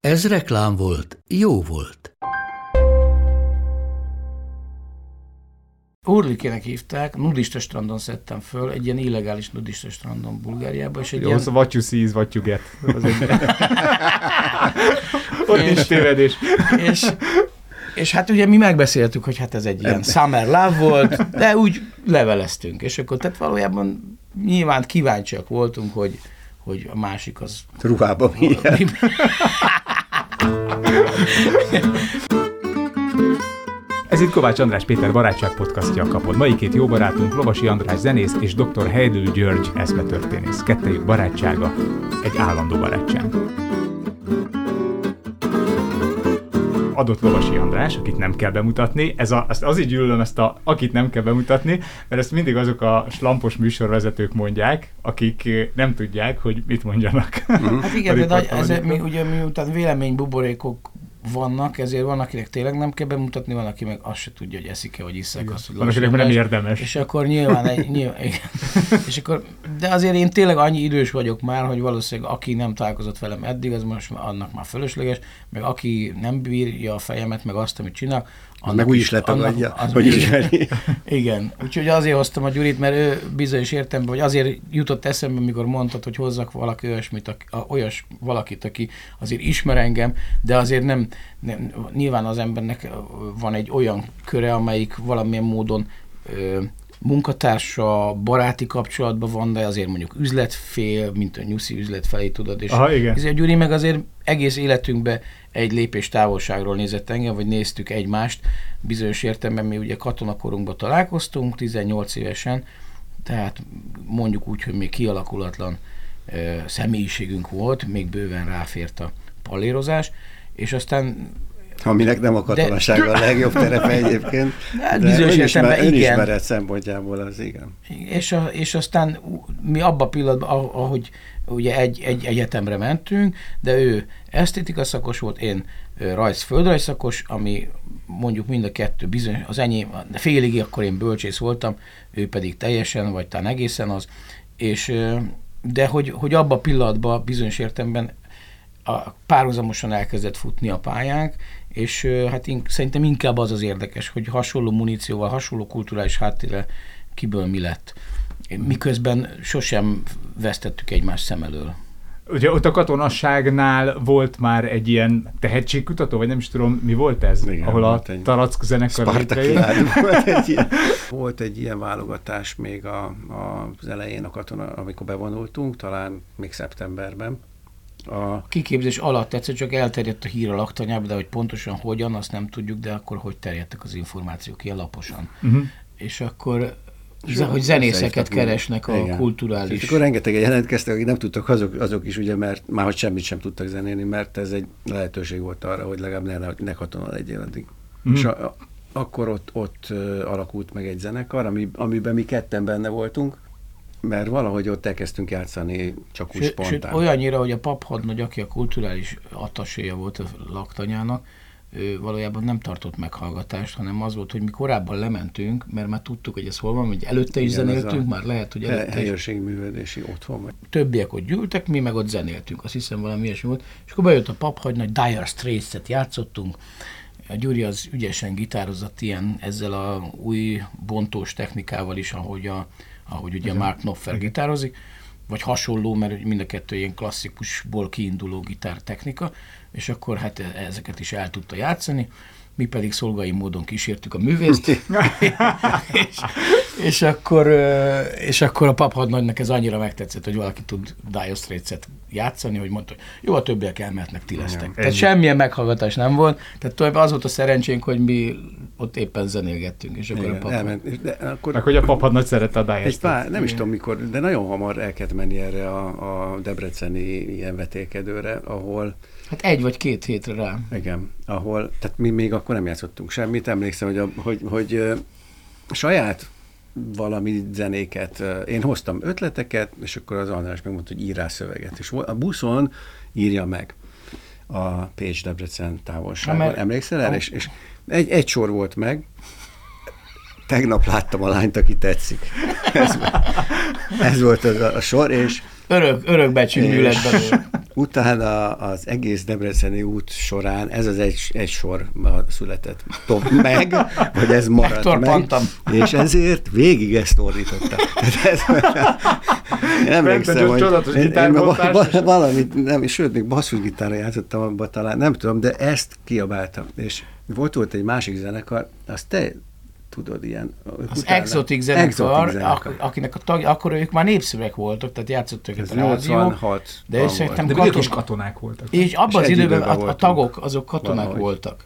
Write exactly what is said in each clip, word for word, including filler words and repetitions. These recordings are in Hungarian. Ez reklám volt, jó volt. Urlikének hívták, nudista strandon szedtem föl, egy ilyen illegális nudista strandon Bulgáriában. És egy jó, ilyen... so what you see is what you get. Egy... Ott és, is tévedés. És, és hát ugye mi megbeszéltük, hogy hát ez egy ilyen summer love volt, de úgy leveleztünk. És akkor tehát valójában nyilván kíváncsiak voltunk, hogy, hogy a másik az... Ruhába milyen. Ez itt Kovács András Péter barátság podcastja kapod. Mai két jó barátunk, Lovasi András zenész és doktor Heidl György eszmetörténész. Kettejük barátsága egy állandó barátság. Adott Lovasi András, akit nem kell bemutatni. Ez a, azt azért gyűlölöm ezt a akit nem kell bemutatni, mert ezt mindig azok a slampos műsorvezetők mondják, akik nem tudják, hogy mit mondjanak. Uh-huh. Hát igen, de ez, mi, ugye miután véleménybuborékok vannak, ezért van, akinek tényleg nem kell bemutatni, van, aki meg azt se tudja, hogy eszik-e, vagy iszek azt, hogy lassan, nem érdemes. És akkor nyilván, egy, nyilván és akkor, de azért én tényleg annyi idős vagyok már, hogy valószínűleg aki nem találkozott velem eddig, az most annak már fölösleges, meg aki nem bírja a fejemet, meg azt, amit csinál, annak meg úgy is lepegadja, hogy ismeri. Igen. Úgyhogy azért hoztam a Gyurit, mert ő bizonyos értelemben, vagy azért jutott eszembe, amikor mondtad, hogy hozzak valaki olyasmit, olyas valakit, aki azért ismer engem, de azért nem, nem, nyilván az embernek van egy olyan köre, amelyik valamilyen módon ö, munkatársa, baráti kapcsolatban van, de azért mondjuk üzletfél, mint a nyuszi üzletfelé, tudod, és aha, igen. Ezért Gyuri meg azért egész életünkben egy lépés távolságról nézett engem, vagy néztük egymást. Bizonyos értelemben mi ugye katonakorunkban találkoztunk, tizennyolc évesen, tehát mondjuk úgy, hogy még kialakulatlan ö, személyiségünk volt, még bőven ráfért a palérozás, és aztán... Aminek nem a katonaság de... a legjobb terepe egyébként, de, de önismer, önismeret szempontjából az igen. És, a, és aztán mi abban a pillanatban, ahogy ugye egy, egy egyetemre mentünk, de ő esztétika szakos volt, én rajz, földrajz szakos, ami mondjuk mind a kettő bizonyos, az enyém, félig akkor én bölcsész voltam, ő pedig teljesen, vagy talán egészen az, és, de hogy, hogy abban a pillanatban bizonyos értelemben párhuzamosan elkezdett futni a pályánk, és hát én, szerintem inkább az az érdekes, hogy hasonló munícióval, hasonló kulturális háttérrel kiből mi lett. Miközben sosem vesztettük egymást szem elől. Ugye ott a katonasságnál volt már egy ilyen tehetségkutató, vagy nem is tudom, mi volt ez? Igen, ahol volt a Tarack zenekar Spartakiád volt egy ilyen. Volt egy ilyen válogatás még a, a, az elején a katona, amikor bevonultunk, talán még szeptemberben. A kiképzés alatt egyszer csak elterjedt a hír a laktanyába, de hogy pontosan hogyan, azt nem tudjuk, de akkor hogy terjedtek az információk ilyen laposan. Uh-huh. És akkor, és hogy zenészeket keresnek a igen. kulturális... És akkor rengetegen jelentkeztek, akik nem tudtak, azok, azok is, ugye, mert már hogy semmit sem tudtak zenélni, mert ez egy lehetőség volt arra, hogy legalább ne, ne katona legyél addig. Uh-huh. És a, a, akkor ott, ott alakult meg egy zenekar, ami, amiben mi ketten benne voltunk, mert valahogy ott elkezdtünk játszani csak úgy sőt, spontán. Sőt, olyannyira, hogy a paphadnagy, aki a kulturális attaséja volt a laktanyának, ő valójában nem tartott meghallgatást, hanem az volt, hogy mi korábban lementünk, mert már tudtuk, hogy ez hol van, hogy előtte is igen, zenéltünk, már lehet, hogy előtte is. Helyőrségművelési otthon. Többiek ott gyűltek, mi meg ott zenéltünk, azt hiszem valami ilyesmi volt. És akkor bejött a paphadnagy, Dire Straits-et játszottunk, a Gyuri az ügyesen gitározott ilyen ezzel a új bontós technikával is, ahogy a ahogy ugye Mark Knopfler gitározik, vagy hasonló, mert mind a kettő ilyen klasszikusból kiinduló gitártechnika, és akkor hát ezeket is el tudta játszani, mi pedig szolgai módon kísértük a művészt, és, És akkor, és akkor a paphadnagynak ez annyira megtetszett, hogy valaki tud Dire Straits-et játszani, hogy mondta, hogy jó, a többiek elmehetnek, ti lesztek. Tehát ennyi. Semmilyen meghallgatás nem volt, tehát az volt a szerencsénk, hogy mi ott éppen zenélgettünk, és akkor igen, a paphadnagy... De akkor... Meg hogy a paphadnagy szerette a Dire Straits. Nem is tudom mikor, de nagyon hamar el kellett menni erre a, a debreceni ilyen vetélkedőre, ahol... Hát egy vagy két hétre rá. Igen, ahol, tehát mi még akkor nem játszottunk semmit, emlékszem, hogy, a, hogy, hogy saját valami zenéket, én hoztam ötleteket, és akkor az András megmondta, hogy ír rá szöveget, és a buszon írja meg a Pécs-Debrecen távolságban. Emlékszel erre? És, és egy, egy sor volt meg, tegnap láttam a lányt, aki tetszik. Ez, ez volt az a sor, és... Örök, örök becsüngületben volt. Utána az egész debreceni út során ez az egy, egy sor született meg, vagy ez maradt meg, és ezért végig ezt ordítottam. Ez, én emlékszem, hogy én, én valamit, nem, sőt, még basszusgitárra játszottam abban talán, nem tudom, de ezt kiabáltam. És volt volt egy másik zenekar, azt te tudod, ilyen... Az utána, exotik zenekar, ak- akinek a tagja, akkor ők már népszűrek voltak, tehát játszottak itt a nyolcvanhat rádió, de és szerintem katon... ők is katonák voltak. És abban az időben a, a tagok, azok katonák valahogy voltak.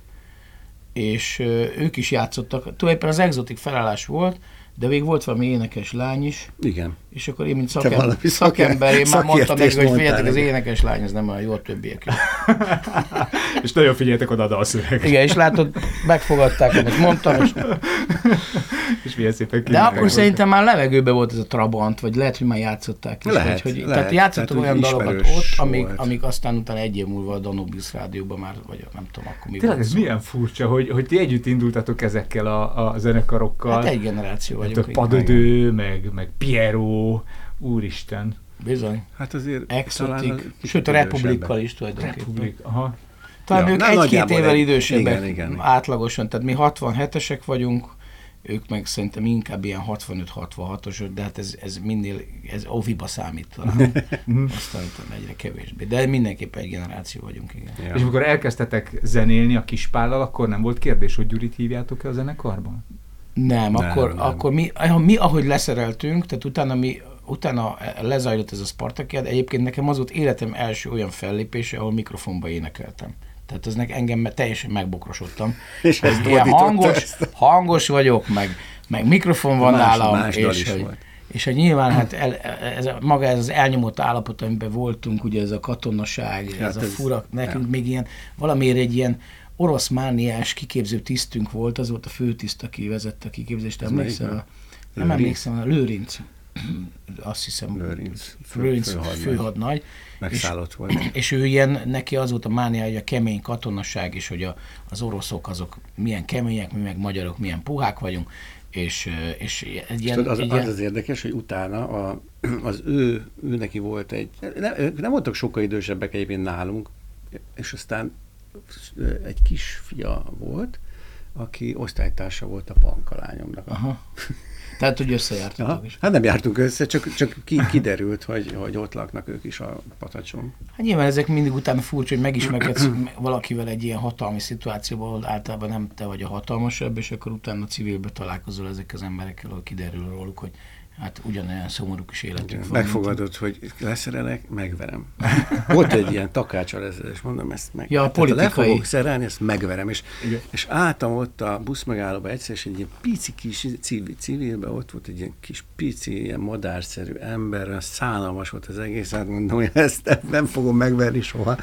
És ő, ők is játszottak. Tulajdonképpen az exotik felállás volt, de még volt valami énekes lány is. Igen. És akkor én, mint szakem, szakember, én már mondtam meg, hogy figyeljetek, az énekes lány, ez nem olyan jó a többiek. És nagyon figyeljetek oda a dalszöveg. Igen, és látod, megfogadták, amit mondtam. És... és milyen szépen de akkor volt. Szerintem már levegőben volt ez a Trabant, vagy lehet, hogy már játszották is. Lehet, vagy, hogy, lehet. Tehát játszottak olyan dalokat ott, amik, amik aztán utána egy év múlva a Danubis Rádióban már, vagy nem tudom, akkor mi volt. Ez milyen furcsa, hogy, hogy ti együtt indultatok ezekkel a, a zenekarokkal. Hát egy generáció vagyunk. Hát a Pa-Dö-Dő, meg, meg Piero, úristen. Bizony. Hát azért exotik. Sőt, a Republikkal is tulajdonképpen. Republik, aha. Talán ja, ők egy-két évvel idősebbek, átlagosan, tehát mi hatvanhetesek vagyunk, ők meg szerintem inkább ilyen hatvanöt-hatvanhatos, de hát ez, ez mindig, ez óviba számít talán. Aztán egyre kevésbé. De mindenképpen egy generáció vagyunk, igen. Ja. És amikor elkezdtetek zenélni a Kispállal, akkor nem volt kérdés, hogy Gyurit hívjátok-e a zenekarban? Nem, nem, akkor, nem. akkor mi, mi, ahogy leszereltünk, tehát utána mi, utána lezajlott ez a Spartakiád, egyébként nekem az volt életem első olyan fellépése, ahol mikrofonba énekeltem. Tehát az engem teljesen megbokrosodtam. És ezt hangos, ezt. hangos vagyok, meg, meg mikrofon van nálam, és, és hogy nyilván hát el, ez, maga ez az elnyomott állapot, amiben voltunk, ugye ez a katonaság, hát ez, ez a fura, nekünk nem. Még ilyen, valamiért egy ilyen orosz mániás kiképző tisztünk volt, az volt a főtiszt, aki vezette a kiképzést, emlékszem, a, nem emlékszem, a Lőrinc. Azt hiszem, Lőrinc, Lőrinc főhadnagy, főhadnagy megszállott volt. És, és ő ilyen, neki az volt a mánia, hogy a kemény katonaság, és hogy a, az oroszok azok milyen kemények, mi meg magyarok milyen puhák vagyunk, és, és egy ilyen... És az, egy az, az az érdekes, hogy utána a, az ő, ő neki volt egy... Nem, nem voltak sokkal idősebbek egyébként nálunk, és aztán egy kisfia volt, aki osztálytársa volt a Panka lányomnak. Aha. Tehát, hogy összejártatok is. Hát nem jártunk össze, csak, csak ki, kiderült, hogy, hogy ott laknak ők is a Patacson. Hát nyilván ezek mindig utána furcsa, hogy megismerkedsz valakivel egy ilyen hatalmi szituációban, ahol általában nem te vagy a hatalmasabb, és akkor utána civilbe találkozol ezek az emberekkel, ahol kiderül róluk, hogy hát ugyanolyan szomorú kis életünk van. Megfogadod, hogy leszerelek, megverem. Volt egy ilyen takácsalezés, és mondom, ezt meg... Ja, a politikai. Le fogok szerelni, ezt megverem. És, és álltam ott a buszmegállóba egyszer, és egy ilyen pici kis civil, civilben ott volt egy ilyen kis pici, ilyen madárszerű ember, szánalmas volt az egész, hát mondom, hogy ezt nem fogom megverni soha.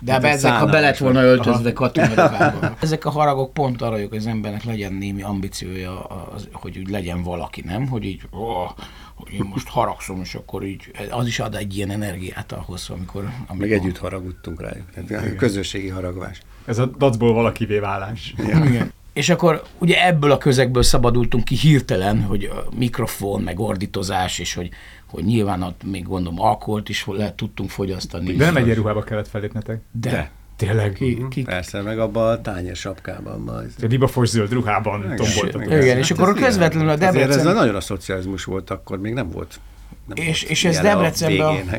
De hát ezek, ha belett volna öltözve katonadagában. Ezek a haragok pont arra jók, hogy az embernek legyen némi ambíciója, az, hogy úgy legyen valaki, nem? Hogy így... Oh, hogy én most haragszom, és akkor így, az is ad egy ilyen energiát ahhoz, amikor... amikor... Meg együtt haragudtunk rájuk. Közösségi haragvás. Ez a dacból valakivé válás. Ja. Igen. És akkor ugye ebből a közegből szabadultunk ki hirtelen, hogy a mikrofon, meg ordítozás, és hogy, hogy nyilván ott még gondolom alkoholt is le tudtunk fogyasztani. Nem egy ruhába kellett fellépnetek? De. De. Tényleg. Ki, ki, Persze, meg abban a tányér sapkában. A libafos zöld ruhában tomboltatok. Igen, igen, és hát akkor közvetlenül a Debrecen... Ezért ez nagyon a szocializmus volt akkor, még nem volt. Nem és volt és ez Debrecenben a,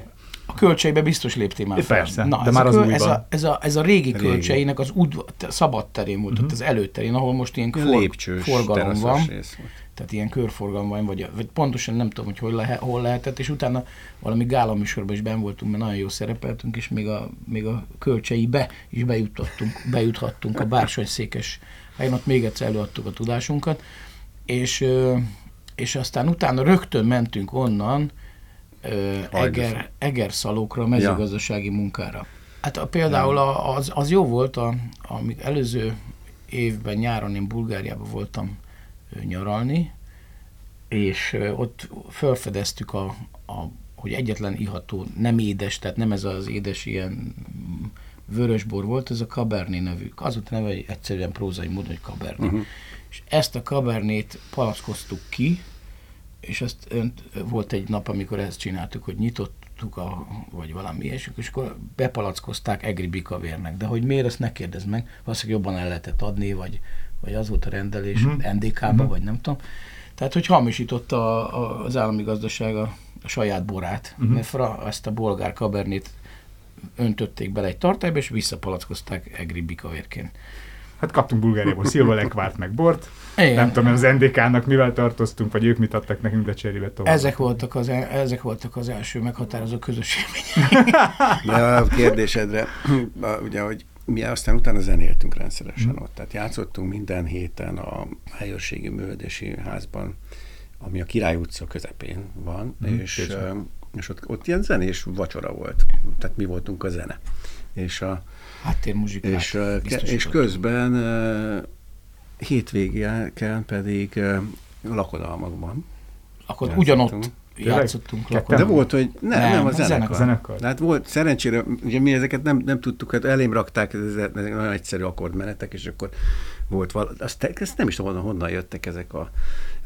a Kölcseibe biztos léptél már fel. Persze, na, de ez már a, az újban. Ez a, ez a, ez a régi, régi Kölcseinek az szabad terén volt, uh-huh. az előterén, ahol most ilyen for, forgalom van. Rész volt. Tehát ilyen körforgalomban, vagy, vagy pontosan nem tudom, hogy hol, lehet, hol lehetett, és utána valami gála műsorban is benn voltunk, mert nagyon jó szerepeltünk, és még a, még a Kölcseibe is bejuthattunk a bársonyszékes helyen, ott még egyszer előadtuk a tudásunkat, és, és aztán utána rögtön mentünk onnan Eger, Egerszalókra, mezőgazdasági ja. munkára. Hát a, például az, az jó volt, a, a, előző évben nyáron én Bulgáriában voltam nyaralni, és ott felfedeztük, a, a, hogy egyetlen iható, nem édes, tehát nem ez az édes ilyen vörösbor volt, ez a Cabernet nevű. Az volt a neve, egyszerűen prózai módon, hogy Cabernet. Uh-huh. És ezt a Cabernet-t palackoztuk ki, és azt volt egy nap, amikor ezt csináltuk, hogy nyitottuk, a, vagy valami ilyesük, és akkor bepalackozták Egri Bikavérnek. De hogy miért, azt ne kérdezd meg, valószínűleg jobban el lehetett adni, vagy vagy az volt a rendelés, uh-huh. en dé ká-ba, uh-huh. vagy nem tudom. Tehát, hogy hamisította a, a, az állami gazdaság a, a saját borát, uh-huh. mert fra, ezt a bolgár kabernét öntötték bele egy tartályba, és visszapalackozták Egri Bikavérként. Hát kaptunk Bulgáriából szilvalekvárt meg bort, igen. Nem tudom, az en dé ká-nak mivel tartoztunk, vagy ők mit adtak nekünk, de cserébe tovább. Ezek voltak az, el, ezek voltak az első meghatározó közös élmények. De a kérdésedre, ugye, hogy mi aztán utána zenéltünk rendszeresen mm. ott, tehát játszottunk minden héten a helyőrségi művelődési házban, ami a Király utca közepén van, mm, és, és ott, ott ilyen zenés vacsora volt, tehát mi voltunk a zene. És a háttérmuzsikát és, és közben hétvégéken pedig lakodalmakban. Akkor ugyanott játszottunk lakodalmat. De volt, hogy ne, nem, nem, a zenekar. A zenekar. Hát volt, szerencsére, ugye mi ezeket nem, nem tudtuk, hát elém rakták, ezek nagyon egyszerű akkordmenetek, és akkor volt valami, azt, ezt nem is tudom, honnan jöttek ezek a,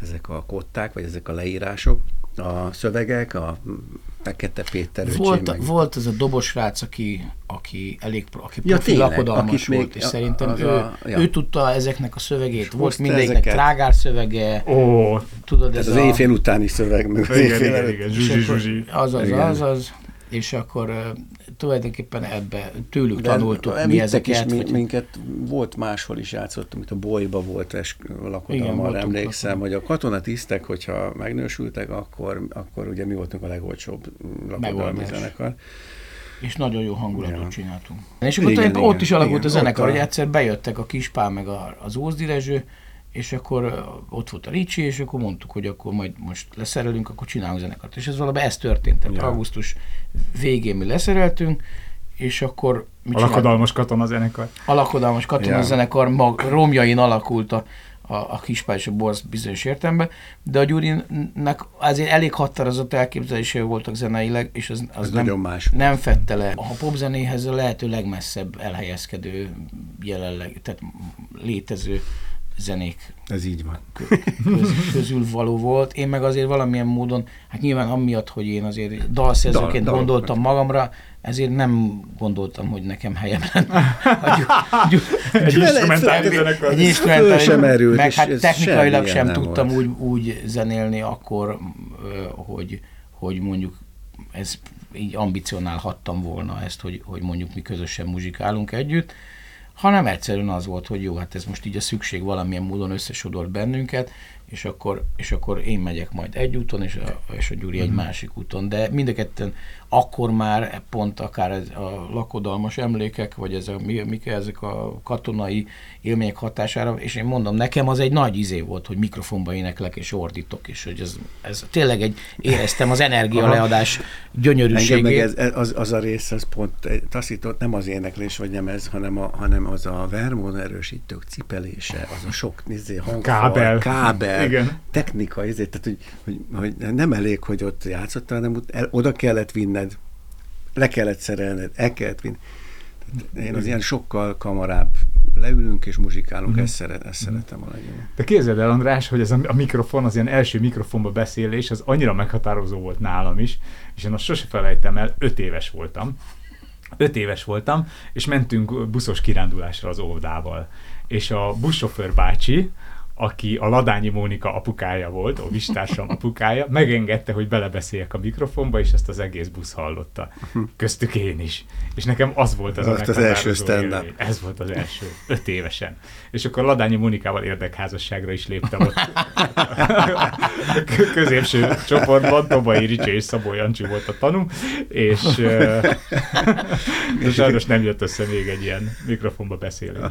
ezek a kották, vagy ezek a leírások, a szövegek, a Fekete Péter öcsém. Volt, meg... volt ez a dobosrác, aki, aki elég aki ja, profi tényleg, lakodalmas volt, még, és ja, szerintem ő, a, ja. ő tudta ezeknek a szövegét, volt mindegyiknek trágár szövege, oh, tudod, ez az a... éjfél utáni szöveg, meg az éjfél előtt. Zsuzsi, zsuzsi. Azaz, azaz, és akkor tulajdonképpen ebbe tőlük de tanultuk de mi ezeket. Is, vagy... Minket volt máshol is játszottunk, itt a bolyba volt es, lakodalmal, igen, emlékszem, lakodalma. Hogy a katonatisztek, hogyha megnősültek, akkor, akkor ugye mi voltunk a legolcsóbb lakodalmi zenekar. És nagyon jó hangulatot ja. csináltunk. És akkor igen, igen, ott is alakult igen, a zenekar, a... hogy egyszer bejöttek a Kispál meg a, az Ózdi Rezső, és akkor ott volt a Ricsi, és akkor mondtuk, hogy akkor majd most leszerelünk, akkor csinálunk zenekart. És ez valami ez történt. Tehát ja. augusztus végén mi leszereltünk, és akkor... A lakodalmas katona zenekar. A lakodalmas katona ja. zenekar mag, romjain alakult a, a, a Kispál és a Borz bizonyos értelemben, de a Gyurinak azért elég határozott elképzelései voltak zeneileg, és az, az nem, nem fette le. A popzenéhez a lehető legmesszebb elhelyezkedő jelenleg, tehát létező zenék. Ez így van. Köz, közül való volt. Én meg azért valamilyen módon, hát nyilván amiatt, hogy én azért dalszerzőként dal, gondoltam dal. magamra, ezért nem gondoltam, hogy nekem helyem lenne. Egy instrumentális zenekar. Egy instrumentális, meg hát technikailag sem tudtam úgy, úgy zenélni akkor, hogy, hogy mondjuk ez így ambicionálhattam volna ezt, hogy, hogy mondjuk mi közösen muzsikálunk együtt, hanem egyszerűen az volt, hogy jó, hát ez most így a szükség valamilyen módon összesodort bennünket, és akkor, és akkor én megyek majd egy úton, és a, és a Gyuri egy mm. másik úton. De mind a ketten akkor már pont akár ez a lakodalmas emlékek, vagy ez a, mi, mik ezek a katonai élmények hatására, és én mondom, nekem az egy nagy izé volt, hogy mikrofonba éneklek és ordítok, és hogy ez, ez tényleg egy, éreztem az energialeadás gyönyörűségét. Meg ez, az, az a rész, az pont taszított, nem az éneklés, vagy nem ez, hanem, a, hanem az a vermón erősítők cipelése, az a sok hangfal, kábel, kábel igen. technika, ezért, tehát, hogy, hogy, hogy nem elég, hogy ott játszottál, hanem ott el, oda kellett vinned, le kellett szerelned, el kellett vinned. Tehát én az ilyen sokkal kamarább leülünk és muzsikálunk, mm. ezt, szeret, ezt mm. szeretem a legjobb. De képzeld el, András, hogy ez a mikrofon, az ilyen első mikrofonba beszélés, az annyira meghatározó volt nálam is, és én azt sose felejtem el, öt éves voltam. Öt éves voltam, és mentünk buszos kirándulásra az óvodával. És a buszsofőr bácsi aki a Ladányi Mónika apukája volt, óvistársam apukája, megengedte, hogy belebeszéljek a mikrofonba, és ezt az egész busz hallotta. Köztük én is. És nekem az volt az, az, az első stand-up. Ez volt az első. Öt évesen. És akkor Ladányi Mónikával érdekházasságra is léptem ott. A középső csoportban Dobai Ricsi és Szabó Jancsi volt a tanú, és de sajnos nem jött össze még egy ilyen mikrofonba beszélés.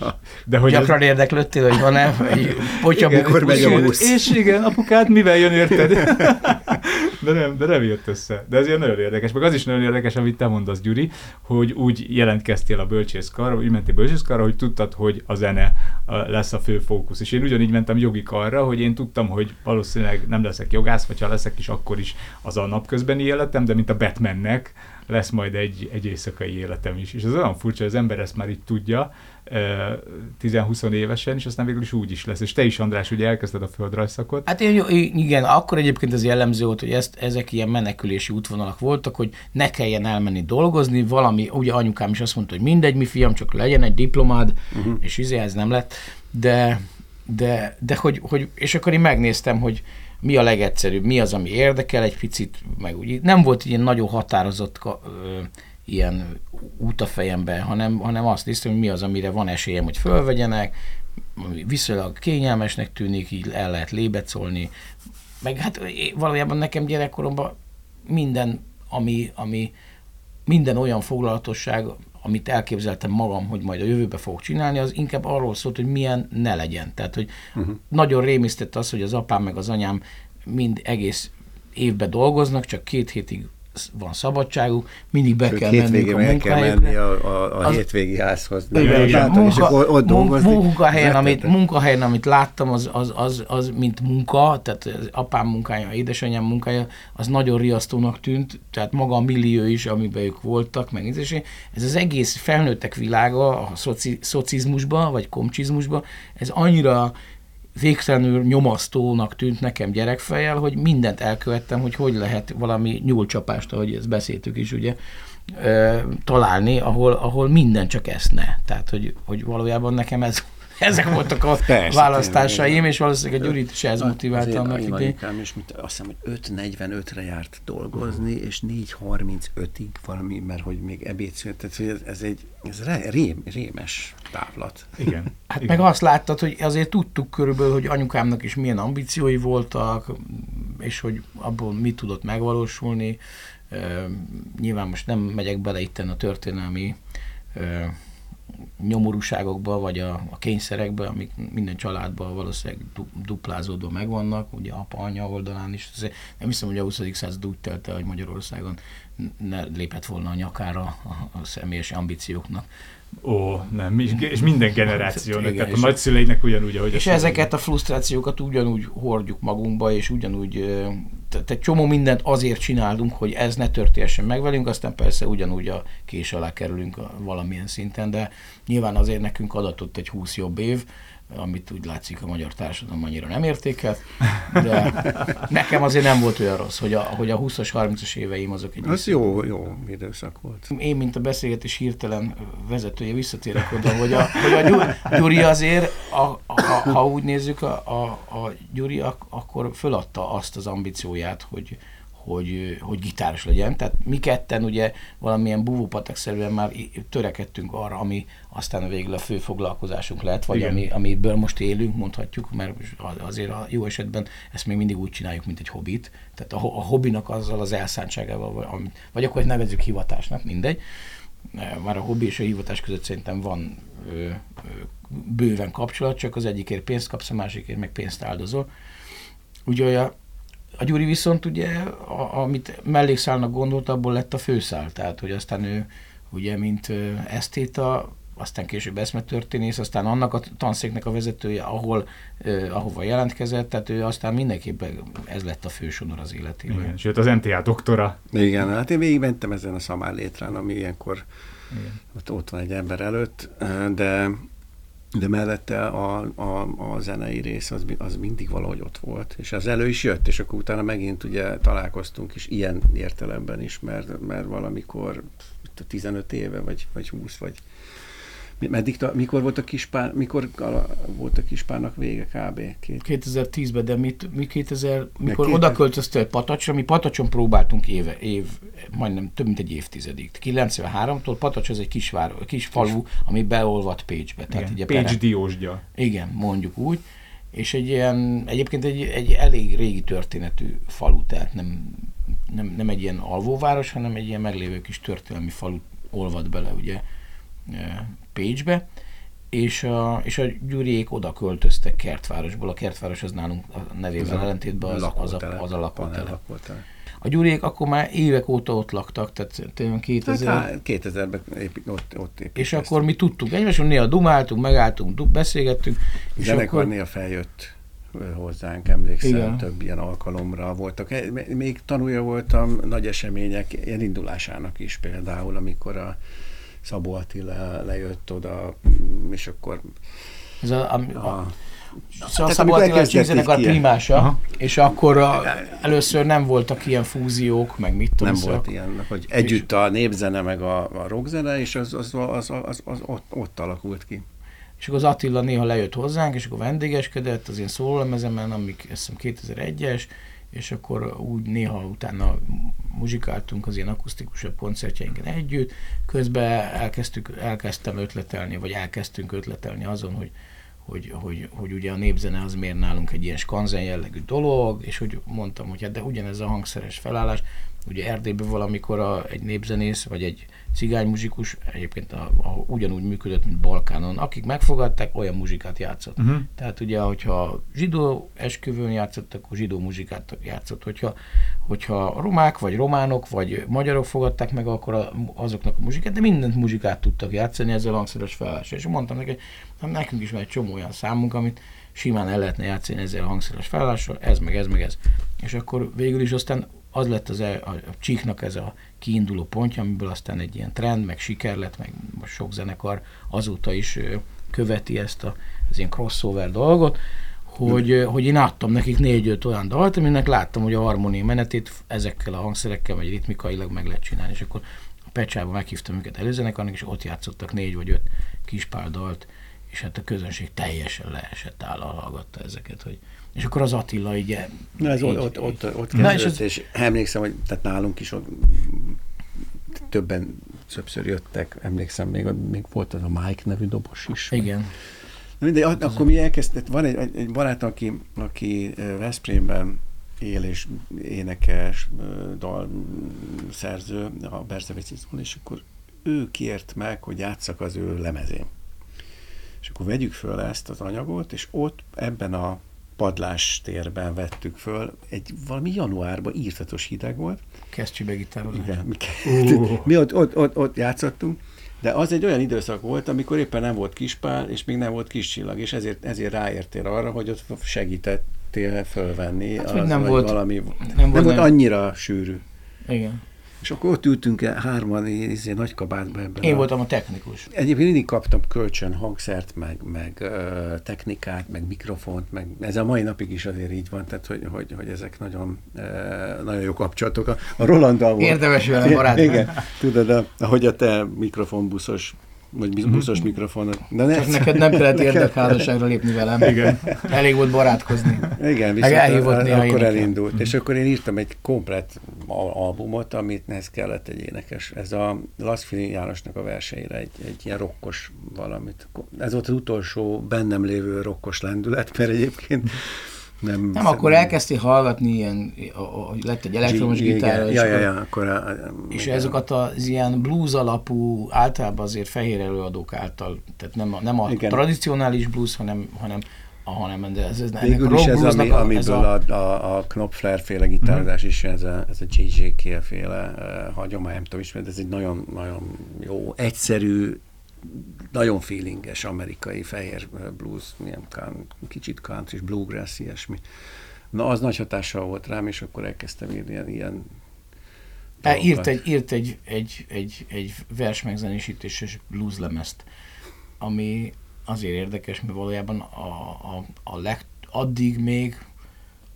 De hogy gyakran az... érdeklődtél, hogy van-e, hogy igen, és igen, apukád, mivel jön érted? De nem, de nem jött össze. De ez ilyen nagyon érdekes. Meg az is nagyon érdekes, amit te mondasz, Gyuri, hogy úgy jelentkeztél a bölcsészkarra, úgy mentél bölcsészkarra, hogy tudtad, hogy a zene lesz a fő fókusz. És én ugyanígy mentem jogi karra, hogy én tudtam, hogy valószínűleg nem leszek jogász, vagy ha leszek is, akkor is az a napközbeni életem, de mint a Batmannek lesz majd egy, egy éjszakai életem is. És az olyan furcsa, hogy az ember ezt már így tudja, tíz-húsz évesen, és aztán végül is úgy is lesz. És te is, András, ugye elkezdted a földrajzszakot. Hát én, igen, akkor egyébként az jellemző volt, hogy ezt, ezek ilyen menekülési útvonalak voltak, hogy ne kelljen elmenni dolgozni, valami, ugye anyukám is azt mondta, hogy mindegy, mi fiam, csak legyen egy diplomád, uh-huh. és izé, ez nem lett, de, de, de hogy, hogy, és akkor én megnéztem, hogy mi a legegyszerűbb, mi az, ami érdekel egy picit, meg úgy, nem volt ilyen nagyon határozott ö, ilyen út a fejemben, hanem, hanem azt néztem, hogy mi az, amire van esélyem, hogy fölvegyenek, viszonylag kényelmesnek tűnik, így el lehet lébecolni, meg hát valójában nekem gyerekkoromban minden, ami, ami minden olyan foglalatosság, amit elképzeltem magam, hogy majd a jövőbe fogok csinálni, az inkább arról szólt, hogy milyen ne legyen. Tehát, hogy uh-huh. nagyon rémisztett az, hogy az apám meg az anyám mind egész évben dolgoznak, csak két hétig van szabadságuk, mindig be Sőt, kell mennünk a munkahelyekre. A, a, a az, hétvégi házhoz. Munkahelyen, amit láttam, az, az, az, az mint munka, tehát az apám munkája, édesanyám munkája, az nagyon riasztónak tűnt, tehát maga a millió is, amiben ők voltak, megnézésé. Ez az egész felnőttek világa a szoci, szocizmusba, vagy komcsizmusba, ez annyira végtelenül nyomasztónak tűnt nekem gyerekfejjel, hogy mindent elkövettem, hogy hogy lehet valami nyúlcsapást, ahogy ezt beszéltük is, ugye, ö, találni, ahol, ahol minden csak ezt ne. Tehát, hogy, hogy valójában nekem ez, ezek voltak a persze, választásaim, tényleg, és valószínűleg a Gyurit se ez motiválta annak idején. Az én anyukám is, mint azt hiszem, hogy öt negyvenötre járt dolgozni, uh-huh. és négy harmincötig valami, mert hogy még ebédszünet, tehát ez egy ez rém, rémes távlat. Igen. Hát igen. Meg azt láttad, hogy azért tudtuk körülbelül, hogy anyukámnak is milyen ambíciói voltak, és hogy abból mit tudott megvalósulni. Uh, nyilván most nem megyek bele itten a történelmi uh, nyomorúságokba, vagy a, a kényszerekbe, amik minden családban valószínűleg du, duplázódva megvannak, ugye apa, anya oldalán is. Nem hiszem, hogy a huszadik század úgy telte, hogy Magyarországon ne lépett volna a nyakára a, a személyes ambícióknak. Ó, nem, és minden generációnak, igen, tehát a nagyszüleinek ugyanúgy, ahogy... És ezeket a frusztrációkat ugyanúgy hordjuk magunkba, és ugyanúgy, tehát egy csomó mindent azért csinálunk, hogy ez ne történjen meg velünk, aztán persze ugyanúgy a kés alá kerülünk valamilyen szinten, de nyilván azért nekünk adatott egy húsz jobb év, amit úgy látszik a magyar társadalom annyira nem értékelt, de nekem azért nem volt olyan rossz, hogy a, hogy a húszas, harmincas éveim azok egy... Az jó, jó időszak volt. Én, mint a beszélgetés hirtelen vezetője, visszatérek oda, hogy a, hogy a Gyuri azért, a, a, a, ha úgy nézzük, a, a, a Gyuri ak, akkor föladta azt az ambícióját, hogy Hogy, hogy gitáros legyen. Tehát mi ketten ugye valamilyen búvópatak-szerűen már törekedtünk arra, ami aztán végül a fő foglalkozásunk lett, vagy ami, amiből most élünk, mondhatjuk, mert azért a jó esetben ezt még mindig úgy csináljuk, mint egy hobbit. Tehát a, a hobbinak azzal az elszántságával, vagy, vagy akkor nevezzük hivatásnak, mindegy. Már a hobbi és a hivatás között szerintem van ö, ö, bőven kapcsolat, csak az egyikért pénzt kapsz, a másikért meg pénzt áldozol. Ugye olyan a Gyuri viszont ugye, a, amit mellékszálnak gondolt, abból lett a főszál, tehát hogy aztán ő ugye, mint esztéta, aztán később eszmetörténész, aztán annak a tanszéknek a vezetője, ahol, eh, ahova jelentkezett, tehát ő aztán mindenképpen ez lett a fősodor az életében. Igen, sőt az en té á doktora. Igen, hát én végigmentem ezen a szamár létrán, ami ilyenkor igen. Ott, ott van egy ember előtt, de, de mellette a, a, a zenei rész az, az mindig valahogy ott volt, és az elő is jött, és akkor utána megint ugye találkoztunk is ilyen értelemben is, mert, mert valamikor tizenöt éve, vagy, vagy húsz, vagy Meddig, mikor volt a Kispán, mikor volt a Kispánnak vége kb? kétezer-tízben, de mit, mi kétezer, mikor oda költöztél Patacsra, mi Patacson próbáltunk éve, év, majdnem több mint egy évtizedig. kilencvenháromtól Patacs az egy kis, vár, kis falu, ami beolvadt Pécsbe. Tehát igen, Pécs diósgya. Igen, mondjuk úgy. És egy ilyen, egyébként egy, egy elég régi történetű falu, tehát nem, nem, nem egy ilyen alvóváros, hanem egy ilyen meglévő kis történelmi falu olvad bele, ugye, Pécsbe, és a, és a Gyuriék oda költöztek Kertvárosból, a Kertváros az nálunk a nevével ellentétben az, az, az, az a lakótele. A Gyuriék akkor már évek óta ott laktak, tehát tényleg kétezer... kétezerben ott, ott építettük. És akkor mi tudtuk egymáson, néha dumáltunk, megálltunk, beszélgettünk. És akkor néha feljött hozzánk, emlékszem, igen, több ilyen alkalomra voltak. Még tanulja voltam nagy események ilyen indulásának is, például amikor a Szabó Attila lejött oda, és akkor... Ez a... a, a Szóval Szabó Attila Csíkzenekar primása, aha, és akkor a, először nem voltak ilyen fúziók, meg mit tudom. Nem szak. Volt ilyen, hogy együtt a népzene, meg a, a rockzene, és az, az, az, az, az ott, ott alakult ki. És akkor az Attila néha lejött hozzánk, és akkor vendégeskedett az én szólólemezemen, amik azt hiszem kétezer-egyes, és akkor úgy néha utána muzsikáltunk az ilyen akusztikusabb koncertjeinken együtt, közben elkezdtük, elkezdtem ötletelni, vagy elkezdtünk ötletelni azon, hogy Hogy, hogy, hogy ugye a népzene az miért nálunk egy ilyen skanzen jellegű dolog, és hogy mondtam, hogy hát de ugyanez a hangszeres felállás, ugye Erdélyben valamikor a, egy népzenész, vagy egy cigánymuzsikus, egyébként a, a, ugyanúgy működött, mint Balkánon, akik megfogadták, olyan muzsikát játszott. Uh-huh. Tehát ugye, hogyha zsidó esküvőn játszott, akkor zsidó muzsikát játszott. Hogyha, hogyha romák, vagy románok, vagy magyarok fogadták meg, akkor a, azoknak a muzsikát, de mindent muzsikát tudtak játszani ezzel a hangszeres felállással. És mondtam neki, hogy nekünk is van egy csomó olyan számunk, amit simán el lehetne játszani ezzel a hangszeres felállással, ez meg ez meg ez. És akkor végül is aztán az lett az a, a Csíknak ez a kiinduló pontja, amiből aztán egy ilyen trend, meg siker lett, meg sok zenekar azóta is követi ezt a, az ilyen crossover dolgot, hogy, hogy én adtam nekik négy-öt olyan dalt, aminek láttam, hogy a harmónia menetét ezekkel a hangszerekkel, vagy ritmikailag meg lehet csinálni, és akkor a Pecsába meghívtam őket előzenekarnak, és ott játszottak négy vagy öt Kispál dalt, és hát a közönség teljesen leesett állal hallgatta ezeket, hogy és akkor az Attila így... Na ez így, ott, ott, ott, ott kezdődött, és, az... és emlékszem, hogy tehát nálunk is ott többen többször jöttek, emlékszem, még, még volt az a Mike nevű dobos is. Igen. Meg. Na mindegy, hát akkor az mi elkezdett, van egy, egy barát, aki, aki Veszprémben él és énekes, dalszerző, a Berzevecizón, és akkor ő kért meg, hogy játsszak az ő lemezén. És akkor vegyük föl ezt az anyagot, és ott ebben a padlás térben vettük föl, egy valami januárban írtatos hideg volt. Kesztyűbe gitározás. Igen, uh. mi ott, ott, ott, ott játszottunk, de az egy olyan időszak volt, amikor éppen nem volt Kispál, és még nem volt Kiscsillag, és ezért, ezért ráértél arra, hogy ott segítettél fölvenni, hát, az, nem volt, valami, nem, nem volt nem. annyira sűrű. Igen. És akkor ott ültünk hárman izé, nagy kabátban ebben. Én a... voltam a technikus. Egyébként mindig kaptam kölcsön hangszert, meg, meg ö, technikát, meg mikrofont, meg ez a mai napig is azért így van, tehát hogy, hogy, hogy ezek nagyon, ö, nagyon jó kapcsolatok. A, a Rolanddal volt. Érdemes vele barátban. Igen, tudod, ahogy a te mikrofonbuszos, vagy buszos hmm. mikrofon. De csak neked nem kellett érdekházasságra lépni velem. Igen. Elég volt barátkozni. Igen, viszont az, akkor elindult. Hmm. És akkor én írtam egy komplet albumot, amit nehez kellett egy énekes. Ez a Lackfi Jánosnak a verseire egy, egy ilyen rokkos valamit. Ez volt az utolsó bennem lévő rokkos lendület, mert egyébként nem... Nem, szem... akkor elkezdtél hallgatni ilyen, lett egy elektromos gitár, ja, ja, ja, akkor a, a, és ezeket az ilyen blues alapú, általában azért fehér előadók által, tehát nem a, nem a tradicionális blues, hanem, hanem hanem de ez, ez végül is ez, ami, a, amiből ez a, a, a Knopfler féle gitározás uh-huh. is, ez a, ez a dzsé dzsé ká féle uh, hagyomány, nem tudom ismert, ez egy nagyon, nagyon jó, egyszerű, nagyon feelinges amerikai fehér blues, milyen kán, kicsit country, bluegrass, ilyesmi. Na, az nagy hatással volt rám, és akkor elkezdtem írni ilyen, ilyen é, írt egy, írt egy, egy, egy, egy vers megzenésítéses blues lemezt, ami azért érdekes, mert valójában a, a, a leg, addig még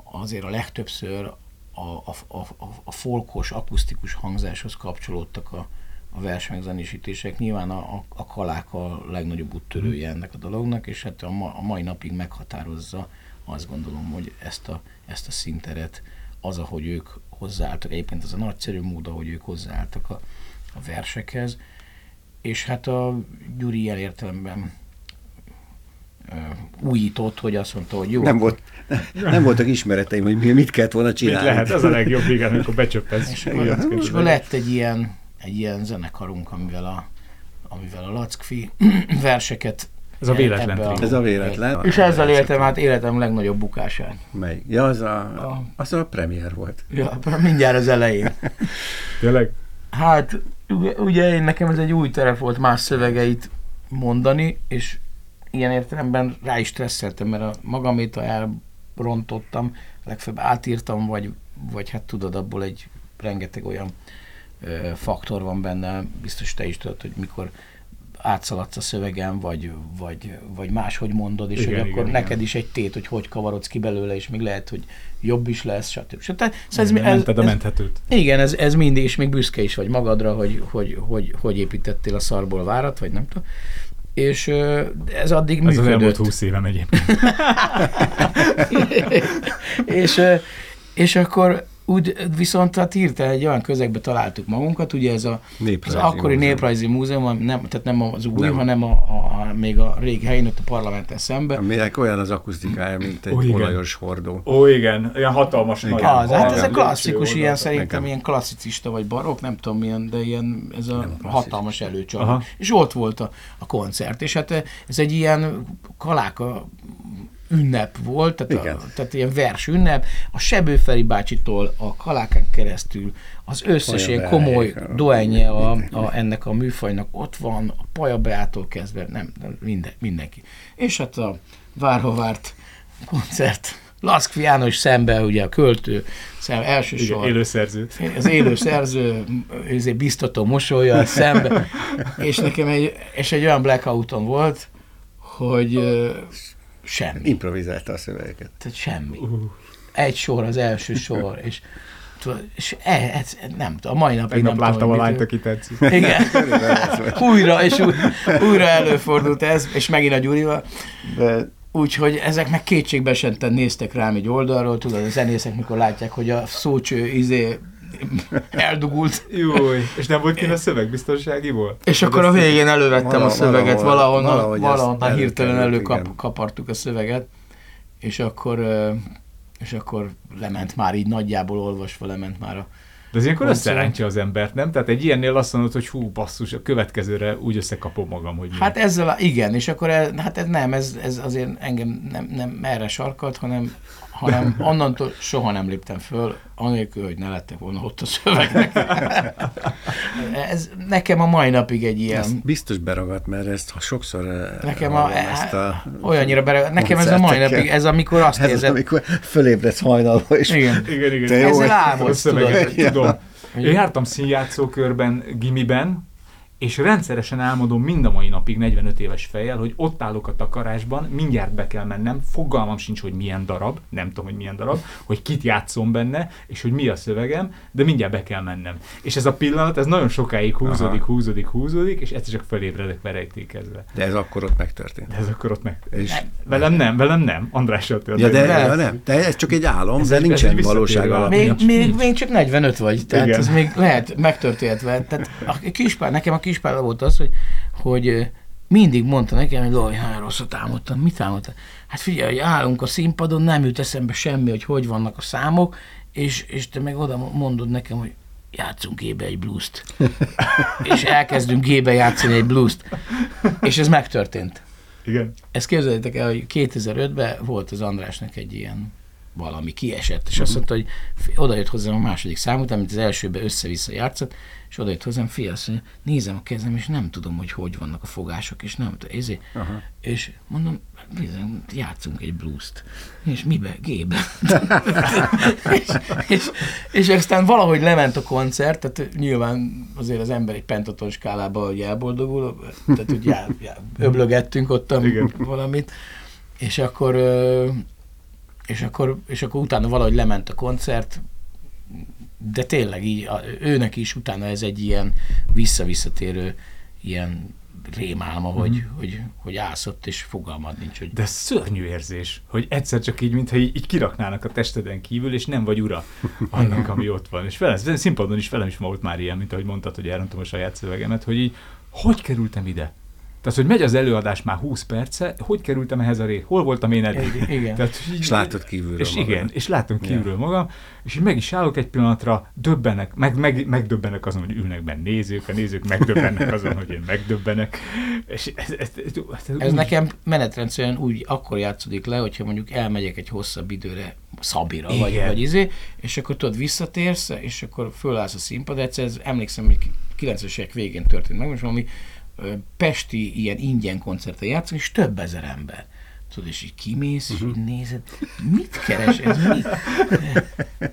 azért a legtöbbször a, a, a, a folkos, akusztikus hangzáshoz kapcsolódtak a, a versmegzenésítések. Nyilván a, a, a Kaláka a legnagyobb úttörője ennek a dolognak, és hát a, ma, a mai napig meghatározza, azt gondolom, hogy ezt a, ezt a színteret, az, ahogy ők hozzáálltak, egyébként az a nagyszerű mód, ahogy ők hozzáálltak a, a versekhez, és hát a Gyuri ilyen értelemben újított, hogy azt mondta, hogy jó. Nem, volt, nem voltak ismereteim, hogy mit kellett volna csinálni. Mit lehet, ez a legjobb, igen, amikor becsöppensz. És, és akkor lett egy ilyen, egy ilyen zenekarunk, amivel a, amivel a Lackfi verseket. Ez a véletlen. A, ez a véletlen. És ezzel éltem hát életem legnagyobb bukásán. Melyik? Ja, az a, a, az a premier volt. Ja, mindjárt az elején. Tényleg? Hát, ugye én nekem ez egy új terep volt más szövegeit mondani, és ilyen értelemben rá is stresszeltem, mert a magamét elrontottam, legfeljebb átírtam, vagy, vagy hát tudod, abból egy rengeteg olyan ö, faktor van benne, biztos te is tudod, hogy mikor átszaladsz a szövegen, vagy, vagy, vagy máshogy mondod, és igen, hogy igen, akkor igen. Neked is egy tét, hogy hogy kavarodsz ki belőle, és még lehet, hogy jobb is lesz, stb. stb. Tehát, ez, igen, ez, mented a menthetőt. Ez, igen, ez, ez mindig, és még büszke is vagy magadra, hogy hogy, hogy, hogy építettél a szarból várat, vagy nem tudom. És ez addig ez működött. Ez az elmúlt húsz éven egyébként. és, és akkor úgy viszont hát hirtelen egy olyan közegbe találtuk magunkat, ugye ez a, az akkori múzeum. Néprajzi Múzeum, nem, tehát nem az új, nem. hanem a, a, még a régi helyén, ott a parlamenten szemben. Aminek olyan az akusztikája, mint egy oh, olajos hordó. Ó, oh, igen, ilyen hatalmas nagy. Az, hát ez a klasszikus, ilyen szerintem nekem. Ilyen klasszicista vagy barokk, nem tudom milyen, de ilyen ez a hatalmas előcsarnok. És ott volt a, a koncert, és hát ez egy ilyen Kaláka ünnep volt, tehát, a, tehát ilyen vers ünnep, a Sebőferi bácsitól a Kalákán keresztül az összes Paja ilyen komoly doenje a, a, ennek a műfajnak ott van, a Paja Beától kezdve, nem, minden, mindenki. És hát a várva várt koncert, Lackfi János szemben, ugye a költő, szemben elsősorban. Élőszerző. Az élőszerző, biztató mosolya szemben, és nekem egy, és egy olyan blackouton volt, hogy semmi. Improvizálta a szövegeket. Tehát semmi. Egy sor, az első sor, és, és e, e, nem tudom, a mai napig Tegnap nem láttam tudom, a lányt, aki tetszik. Igen. újra, és új, újra előfordult ez, és megint a Gyurival. De... Úgyhogy ezek meg kétségbe esetten néztek rám egy oldalról, tudod, a zenészek, mikor látják, hogy a szócső izé eldugult. Jó, és nem volt kint a szöveg, biztonsági volt? És akkor a végén elővettem valahol, a szöveget, valahonnan, valahogy valahonnan hirtelen előkapartuk elő a szöveget, és akkor, és akkor lement már így nagyjából olvasva, lement már a... De az ilyenkor összerántja az embert, nem? Tehát egy ilyennél azt mondod, hogy hú, basszus, a következőre úgy összekapom magam, hogy... Hát mi? Ezzel, a, igen, és akkor ez, hát ez nem, ez, ez azért engem nem, nem erre sarkalt, hanem... hanem onnantól soha nem léptem föl, anélkül, hogy ne lettek volna ott a szövegnek. Ez nekem a mai napig egy ilyen... Ezt biztos beragadt, mert ezt ha sokszor... Nekem a, ezt a... Olyannyira beragadt. Nekem ez a mai napig, ez amikor azt érzed... Ez amikor fölébredsz hajnalba, és... Igen, igen, igen. Ezzel álmodsz, tudod. Tudom. Én jártam színjátszókörben, gimiben, és rendszeresen álmodom mind a mai napig negyvenöt éves fejjel, hogy ott állok a takarásban, mindjárt be kell mennem, fogalmam sincs, hogy milyen darab, nem tudom, hogy milyen darab, hogy kit játszom benne, és hogy mi a szövegem, de mindjárt be kell mennem. És ez a pillanat, ez nagyon sokáig húzódik, húzódik, húzódik, és egyszer csak felébredek verejtékezve. De ez akkor ott megtörtént. De ez akkor ott megtörtént. És velem nem, velem nem, Andrással történt. Ja, de velem nem. De ez csak egy álom, ez de nincsen valóság alapja. Még, még, még csak negyvenöt vagy, tehát igen. Ez még lehet megtörtént. Tehát a Kispál, nekem a Kispál volt az, hogy, hogy mindig mondta nekem, hogy olyan rosszat álmodtam, mit álmodtam? Hát figyelj, hogy állunk a színpadon, nem jut eszembe semmi, hogy hogy vannak a számok, és, és te meg oda mondod nekem, hogy játszunk G-be egy bluest. És elkezdünk G-be játszani egy bluest. És ez megtörtént. Igen. Ezt képzeljétek el, hogy kétezer-ötben volt az Andrásnak egy ilyen valami kiesett, és azt mondta, hogy oda jött hozzám a második szám után, amit az elsőben össze-vissza játszott, és oda jött hozzám, fél azt mondja, nézem a kezem, és nem tudom, hogy hogy vannak a fogások, és nem tudom, ezért. Aha. És mondom, nézem, játszunk egy bluest. És mibe? G-be. és, és, és aztán valahogy lement a koncert, tehát nyilván azért az ember egy pentaton skálában elboldogul, tehát úgy já, já, öblögettünk ott valamit, és akkor... És akkor, és akkor utána valahogy lement a koncert, de tényleg így, őnek is utána ez egy ilyen visszavisszatérő ilyen rémálma, mm. hogy, hogy, hogy ászott, és fogalmad nincs, hogy... De szörnyű érzés, hogy egyszer csak így, mintha így, így kiraknának a testeden kívül, és nem vagy ura annak, ami ott van. És velem, színpadon is velem is ma volt már ilyen, mint ahogy mondtad, hogy elrontom a saját szövegemet, hogy így, hogy kerültem ide? Tehát, hogy megy az előadás már húsz perce, hogy kerültem ehhez a ré? Hol voltam én eddig? Igen. Tehát, így, és látod kívülről és magam. Igen, és látom kívülről yeah. magam, és így meg is állok egy pillanatra, döbbenek, meg, meg, megdöbbenek azon, hogy ülnek benne nézők, a nézők megdöbbenek azon, hogy én megdöbbenek. És ez ez, ez, ez, ez úgy... nekem menetrendszerűen úgy akkor játszódik le, hogyha mondjuk elmegyek egy hosszabb időre, Szabira, igen. vagy, vagy izé, és akkor tudod, visszatérsz, és akkor fölállsz a színpadra. Egyszer ez, emlékszem, hogy kilencvenes évek végén történt meg, most valami pesti ilyen ingyen koncerten játszok, és több ezer ember. Tudod, és így kimész, uh-huh. és így nézed, mit keres ez, mit?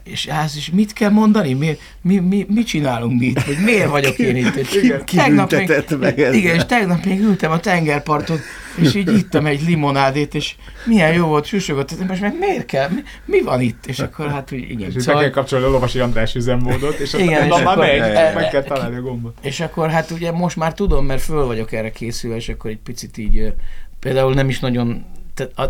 És állsz, és mit kell mondani? Mi, mi, mi, mit csinálunk mi itt? Hogy miért vagyok én itt? És ki, ki büntetett meg ezzel? Igen, és tegnap még ültem a tengerparton, és így ittam egy limonádét, és milyen jó volt, susogott, és most meg miért kell, mi, mi van itt? És akkor hát, hogy igen. És szóval... meg kell kapcsolni a Lovasi András üzemmódot, és aztán na már megy, meg kell találni a gombot. És akkor hát ugye most már tudom, mert föl vagyok erre készülve, és akkor egy picit így, például nem is nagyon,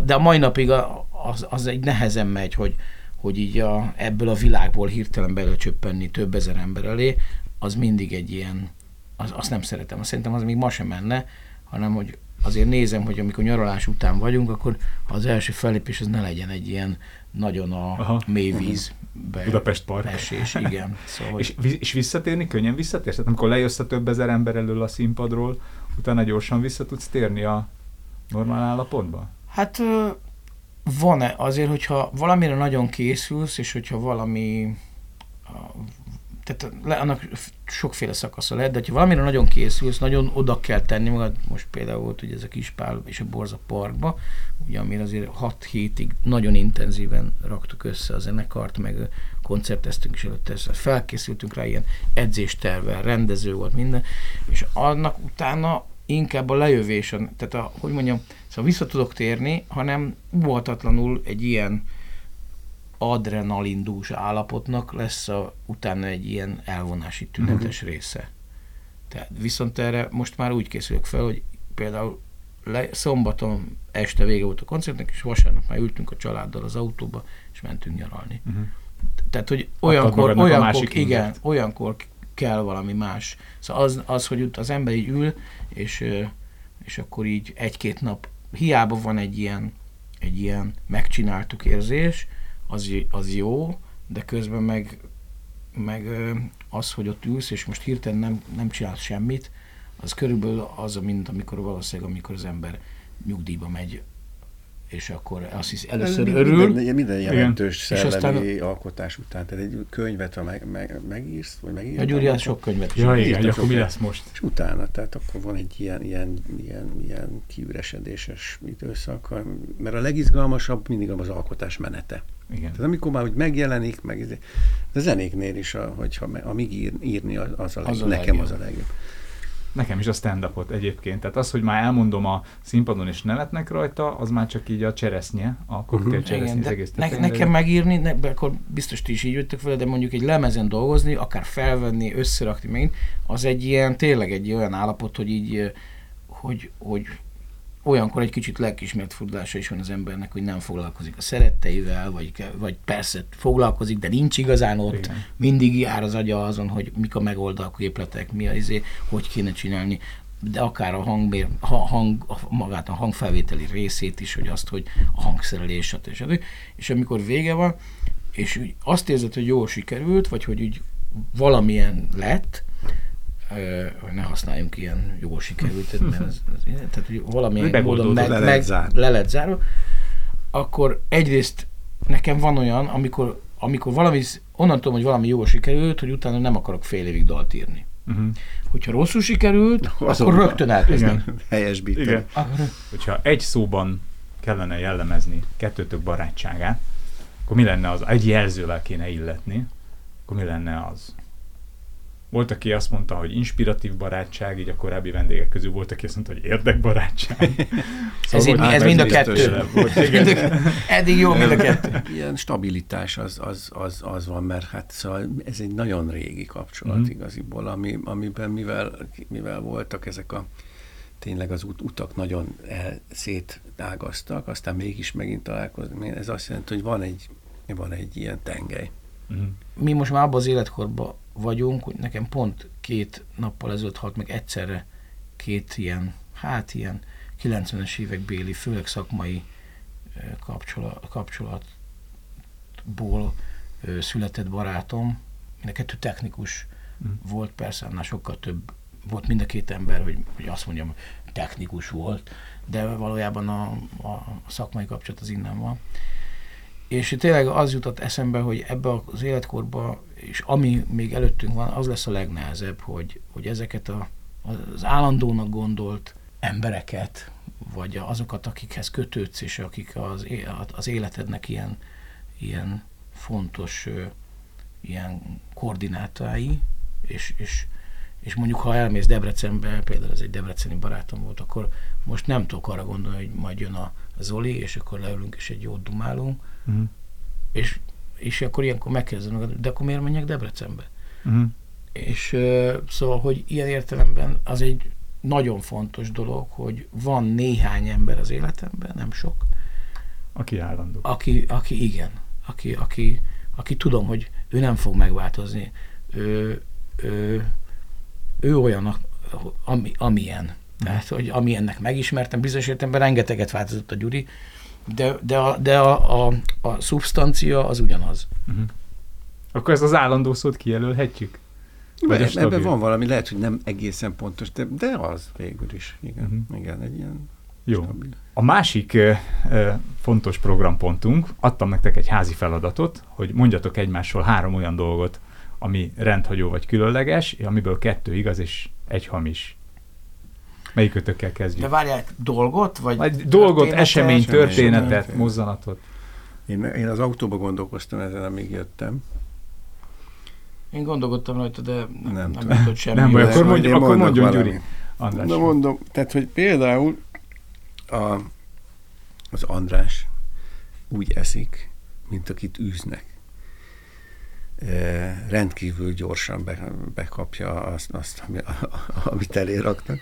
de a mai napig az, az egy nehezen megy, hogy, hogy így a, ebből a világból hirtelen belecsöppenni több ezer ember elé, az mindig egy ilyen, az, azt nem szeretem, azt szerintem az még ma sem menne, hanem hogy azért nézem, hogy amikor nyaralás után vagyunk, akkor az első fellépés az ne legyen egy ilyen nagyon a aha, mély vízbe Budapest Park. Esés, igen. Szóval, és, és visszatérni, könnyen visszatérsz? Tehát amikor lejössz a több ezer ember elől a színpadról, utána gyorsan vissza tudsz térni a normál állapotba? Hát van-e azért, hogyha valamire nagyon készülsz, és hogyha valami, tehát annak sokféle szakasza lehet, de ha valamire nagyon készülsz, nagyon oda kell tenni magad, most például volt ugye ez a Kispál és a Borz a parkba, ugye amire azért hat hétig nagyon intenzíven raktuk össze a zenekart, meg koncerteztünk is előtte, felkészültünk rá ilyen edzéstervel, rendező volt minden, és annak utána inkább a lejövésen, tehát a, hogy mondjam, szóval vissza tudok térni, hanem óhatatlanul egy ilyen adrenalindús állapotnak lesz a, utána egy ilyen elvonási tünetes uh-huh. része. Tehát viszont erre most már úgy készülök fel, hogy például le, szombaton este vége volt a koncertnek, és vasárnap már ültünk a családdal az autóba, és mentünk nyaralni. Uh-huh. Tehát, hogy olyankor, olyankor, igen, olyankor kell valami más. Szóval az, az hogy az ember így ül, és, és akkor így egy-két nap, hiába van egy ilyen, egy ilyen megcsináltuk érzés, az, az jó, de közben meg, meg az, hogy ott ülsz, és most hirtelen nem, nem csinálsz semmit, az körülbelül az, mint amikor valószínűleg, amikor az ember nyugdíjba megy, és akkor azt hisz, először minden, örül. Minden, minden jelentős szellemi aztán... alkotás után. Tehát egy könyvet, ha meg, meg, megírsz, vagy megírsz. A Gyuri sok könyvet is. Ja, igen, akkor mi lesz most? És utána, tehát akkor van egy ilyen, ilyen, ilyen, ilyen kiüresedéses időszak, mert a legizgalmasabb mindig az alkotás menete. Igen. Tehát amikor már úgy megjelenik, meg, de a zenéknél is, a, hogyha me, amíg ír, írni, az, az a, leg, az a nekem legjobb. az a legjobb. Nekem is a stand-upot egyébként. Tehát az, hogy már elmondom a színpadon és nevetnek rajta, az már csak így a cseresznye, a koktél cseresznye az egész. Ne, nekem megírni, ne, akkor biztos ti is így jöttök vele, de mondjuk egy lemezen dolgozni, akár felvenni, összerakni megint, az egy ilyen, tényleg egy olyan állapot, hogy így, hogy, hogy olyankor egy kicsit lelkiismeret furdalása is van az embernek, hogy nem foglalkozik a szeretteivel, vagy, vagy persze foglalkozik, de nincs igazán ott, igen. mindig jár az agya azon, hogy mik a megoldó képletek, mi az izé, hogy kéne csinálni, de akár a hang, hang, magát a hangfelvételi részét is, hogy azt, hogy a hangszerelés, stb. stb. És amikor vége van, és azt érzed, hogy jól sikerült, vagy hogy úgy valamilyen lett, hogy ne használjunk ilyen jó sikerült, mert ez, ez, tehát hogy valamilyen módon meg, le, meg, le lett zárva, akkor egyrészt nekem van olyan, amikor, amikor valami, onnantól, hogy valami jó sikerült, hogy utána nem akarok fél évig dalt írni. Uh-huh. Hogyha rosszul sikerült, azonban, akkor rögtön elkezdem. Helyes bíten. Hogyha egy szóban kellene jellemezni kettőtök barátságát, akkor mi lenne az, egy jelzővel kéne illetni, akkor mi lenne az? Volt, aki azt mondta, hogy inspiratív barátság, így a korábbi vendégek közül volt, aki azt mondta, hogy érdekbarátság. Szóval ez, mi, ez mind a kettő. Volt, igen. Eddig jó, mind a kettő. Ilyen stabilitás az, az, az, az van, mert hát szóval ez egy nagyon régi kapcsolat mm. igaziból, ami, amiben mivel, mivel voltak ezek a tényleg az ut- utak nagyon el- szétágaztak, aztán mégis megint találkozni. Ez azt jelenti, hogy van egy, van egy ilyen tengely. Mm. Mi most már abban az életkorban vagyunk, hogy nekem pont két nappal ezelőtt halt meg egyszerre két ilyen, hát ilyen kilencvenes évek béli, főleg szakmai kapcsolat, kapcsolatból született barátom. Mind a kettő technikus mm. volt, persze annál sokkal több volt mind a két ember, hogy, hogy azt mondjam, technikus volt, de valójában a, a szakmai kapcsolat az innen van. És tényleg az jutott eszembe, hogy ebbe az életkorba, és ami még előttünk van, az lesz a legnehezebb, hogy, hogy ezeket a, az állandónak gondolt embereket, vagy azokat, akikhez kötődsz, és akik az, az életednek ilyen, ilyen fontos ilyen koordinátái, és, és és mondjuk, ha elmész Debrecenbe, például ez egy debreceni barátom volt, akkor most nem tudok arra gondolni, hogy majd jön a Zoli, és akkor leülünk, és egy jót dumálunk, uh-huh. és, és akkor ilyenkor megkérdezem, de akkor miért menjek Debrecenbe? Uh-huh. És uh, szóval, hogy ilyen értelemben az egy nagyon fontos dolog, hogy van néhány ember az életemben, nem sok. Aki állandó. Aki, aki igen. Aki, aki, aki tudom, hogy ő nem fog megváltozni. Ő, ő, ő olyan, ami, amilyen. Tehát, hogy amilyennek megismertem, bizonyos értelemben rengeteget változott a Gyuri, de, de, a, de a, a, a szubstancia az ugyanaz. Uh-huh. Akkor ezt az állandó szót kijelölhetjük? Be, ebben van valami, lehet, hogy nem egészen pontos, de, de az végül is. Igen, uh-huh. igen egy ilyen jó. Stabil. A másik eh, fontos programpontunk, adtam nektek egy házi feladatot, hogy mondjatok egymásról három olyan dolgot, ami rendhagyó vagy különleges, amiből kettő igaz és egy hamis. Melyikötökkel kezdjük? De várjál, dolgot? Vagy dolgot, történetet? Esemény, történetet, történet. Mozzanatot. Én, én az autóba gondolkoztam ezen, amíg jöttem. Én gondolkodtam rajta, de nem, nem tudod semmi. Nem, akkor mondjon, akkor mondjon Gyuri. András. Na mondom, tehát, hogy például a, az András úgy eszik, mint akit űznek. Eh, rendkívül gyorsan be, bekapja azt, azt ami, a, amit elé raknak,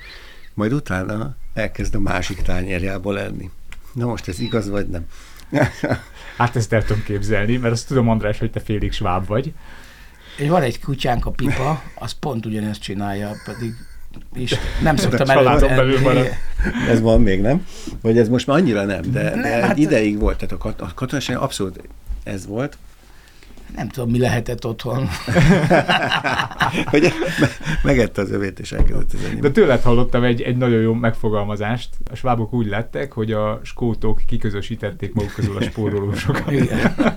majd utána elkezd a másik tányérjából enni. Na most ez igaz, vagy nem? Hát ezt el tudom képzelni, mert azt tudom, András, hogy te félig sváb vagy. És van egy kutyánk, a Pipa, az pont ugyanezt csinálja, pedig és nem szoktam előadni. Ez van még, nem? Vagy ez most már annyira nem, de, de nem, hát ideig volt. Tehát a, kat- a katonaság abszolút ez volt. Nem tudom, mi lehetett otthon. Hogy megette az övét, és elkezdett az enyém. De tőled hallottam egy, egy nagyon jó megfogalmazást. A svábok úgy lettek, hogy a skótok kiközösítették maguk közül a spórolósokat. Igen. Hát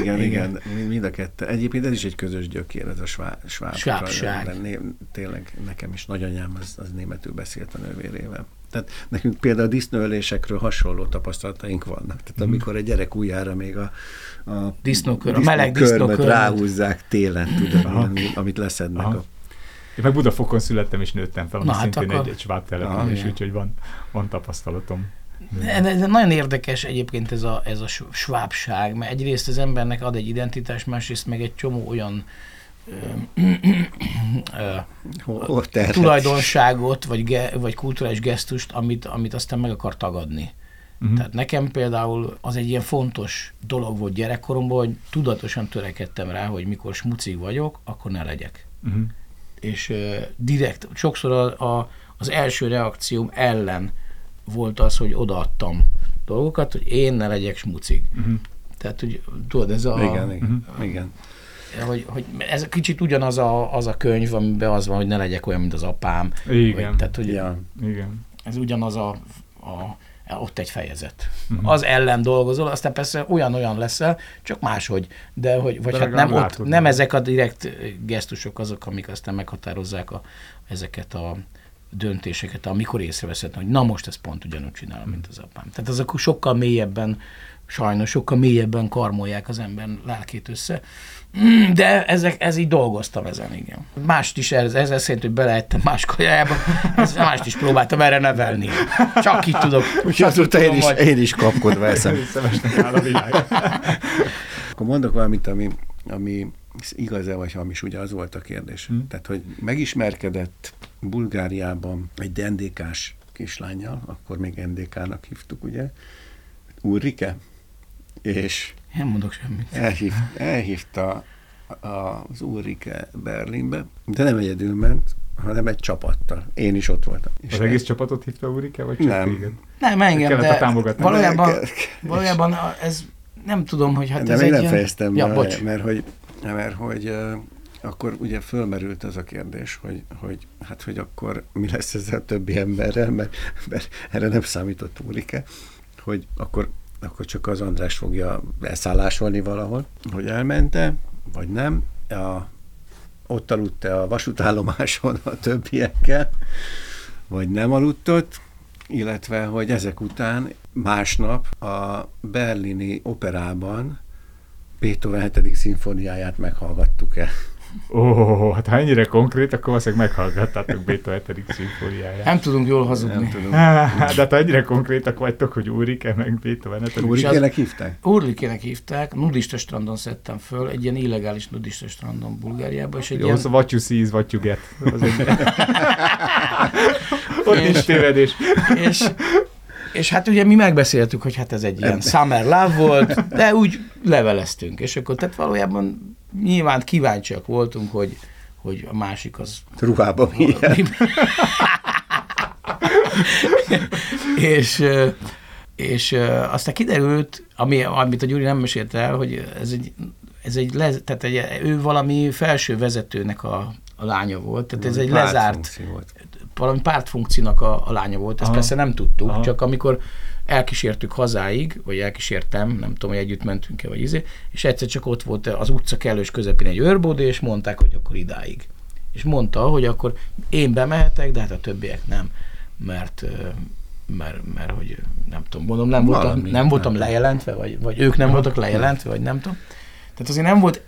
igen, igen, igen, mind a kettő. Egyébként ez is egy közös gyökér, ez a svá, sváb. Svábság. Tényleg nekem is nagyanyám az, az németül beszélt a nővérével. Tehát nekünk például a disznóölésekről hasonló tapasztalataink vannak. Tehát amikor egy gyerek újjára még a, a disznókör, a meleg disznókörmöt ráhúzzák télen, tudom, ami, amit leszednek. A... Én meg Budafokon születtem és nőttem fel, ami na, szintén hát akkor... egy, egy sváb település, úgyhogy van, van tapasztalatom. De ez nagyon érdekes egyébként ez a, ez a svábság, mert egyrészt az embernek ad egy identitás, másrészt meg egy csomó olyan tulajdonságot, vagy, ge, vagy kulturális gesztust, amit, amit aztán meg akar tagadni. Uh-huh. Tehát nekem például az egy ilyen fontos dolog volt gyerekkoromban, hogy tudatosan törekedtem rá, hogy mikor smucig vagyok, akkor ne legyek. Uh-huh. És uh, direkt, sokszor a, a, az első reakcióm ellen volt az, hogy odaadtam dolgokat, hogy én ne legyek smucig. Uh-huh. Tehát, hogy tudod, ez a... Igen, igen. Uh-huh. igen. Hogy, hogy ez kicsit ugyanaz a, az a könyv, amiben az van, hogy ne legyek olyan, mint az apám. Igen. Vagy, tehát, hogy igen. Igen. Ez ugyanaz a, a, a ott egy fejezet. Uh-huh. Az ellen dolgozol, aztán persze olyan-olyan leszel, csak máshogy. De hogy vagy de hát nem, ott, nem ezek a direkt gesztusok azok, amik aztán meghatározzák a, ezeket a döntéseket, amikor észreveszed, hogy na most ezt pont ugyanúgy csinálom, mint az apám. Tehát azok sokkal mélyebben sajnos sokkal mélyebben karmolják az ember lelkét össze. De ezek, ez így dolgoztam ezen, igen. Mást is, ez, ez szerint, hogy beleettem más kajájába, mást is próbáltam erre nevelni. Csak így tudok. Úgyhogy azóta én, majd... én is kapkodva eszem. Akkor mondok valamit, ami, ami igaz-e, vagy hamis, ugye az volt a kérdés. Hmm. Tehát, hogy megismerkedett Bulgáriában egy en dé ká-s kislánnyal, akkor még en dé ká-nak hívtuk, ugye, Ulrike, és nem mondok semmit. Elhív, elhívta az Ulrike Berlinbe, de nem egyedül ment, hanem egy csapattal. Én is ott voltam. És az egész el... csapatot hívta Ulrike, vagy csak nem? Téged? Nem, engem, de valójában, kell, valójában ez nem tudom, hogy hát de ez egy... De még nem fejeztem ilyen... be, ja, mert hogy, mert, hogy uh, akkor ugye fölmerült az a kérdés, hogy, hogy hát, hogy akkor mi lesz ezzel többi emberrel, mert, mert erre nem számított Ulrike, hogy akkor akkor csak az András fogja elszállásolni valahol, hogy elmente, vagy nem. A, ott aludt-e a vasútállomáson a többiekkel, vagy nem aludt ott, illetve, hogy ezek után másnap a berlini operában Beethoven hetedik szimfóniáját meghallgattuk el. Ó, oh, hát ha ennyire konkrét, akkor valószínűleg meghallgattátok Beethoven hetedik szimfóniáját. Nem tudunk jól hazudni. Nem tudunk. Hát, hát ha ennyire konkrétak vagytok, hogy Ulrike meg Beethoven hetedik. Ulrike-nek hívták? Ulrike-nek hívták, nudista strandon szedtem föl, egy ilyen illegális nudista strandon Bulgáriában. És egy jó, ilyen... szóval what you see is what you get. Egy... Ott és, is tévedés. És... És hát ugye mi megbeszéltük, hogy hát ez egy ilyen summer love volt, de úgy leveleztünk, és akkor tehát valójában nyilván kíváncsiak voltunk, hogy, hogy a másik az... Ruhában milyen. és, és aztán kiderült, ami, amit a Gyuri nem mesélte el, hogy ez egy, ez egy, le, tehát egy ő valami felső vezetőnek a, a lánya volt, tehát ez egy lezárt... volt. Valami pártfunkcinak a, a lánya volt, ezt aha, persze nem tudtuk, aha. Csak amikor elkísértük hazáig, vagy elkísértem, nem tudom, hogy együtt mentünk-e, vagy izé, és egyszer csak ott volt az utca kellős közepén egy őrbódé, és mondták, hogy akkor idáig. És mondta, hogy akkor én bemehetek, de hát a többiek nem, mert, mert, mert hogy nem tudom, mondom, nem valami, voltam, nem voltam nem lejelentve, vagy, vagy ők nem voltak lejelentve, vagy nem tudom. Tehát azért nem volt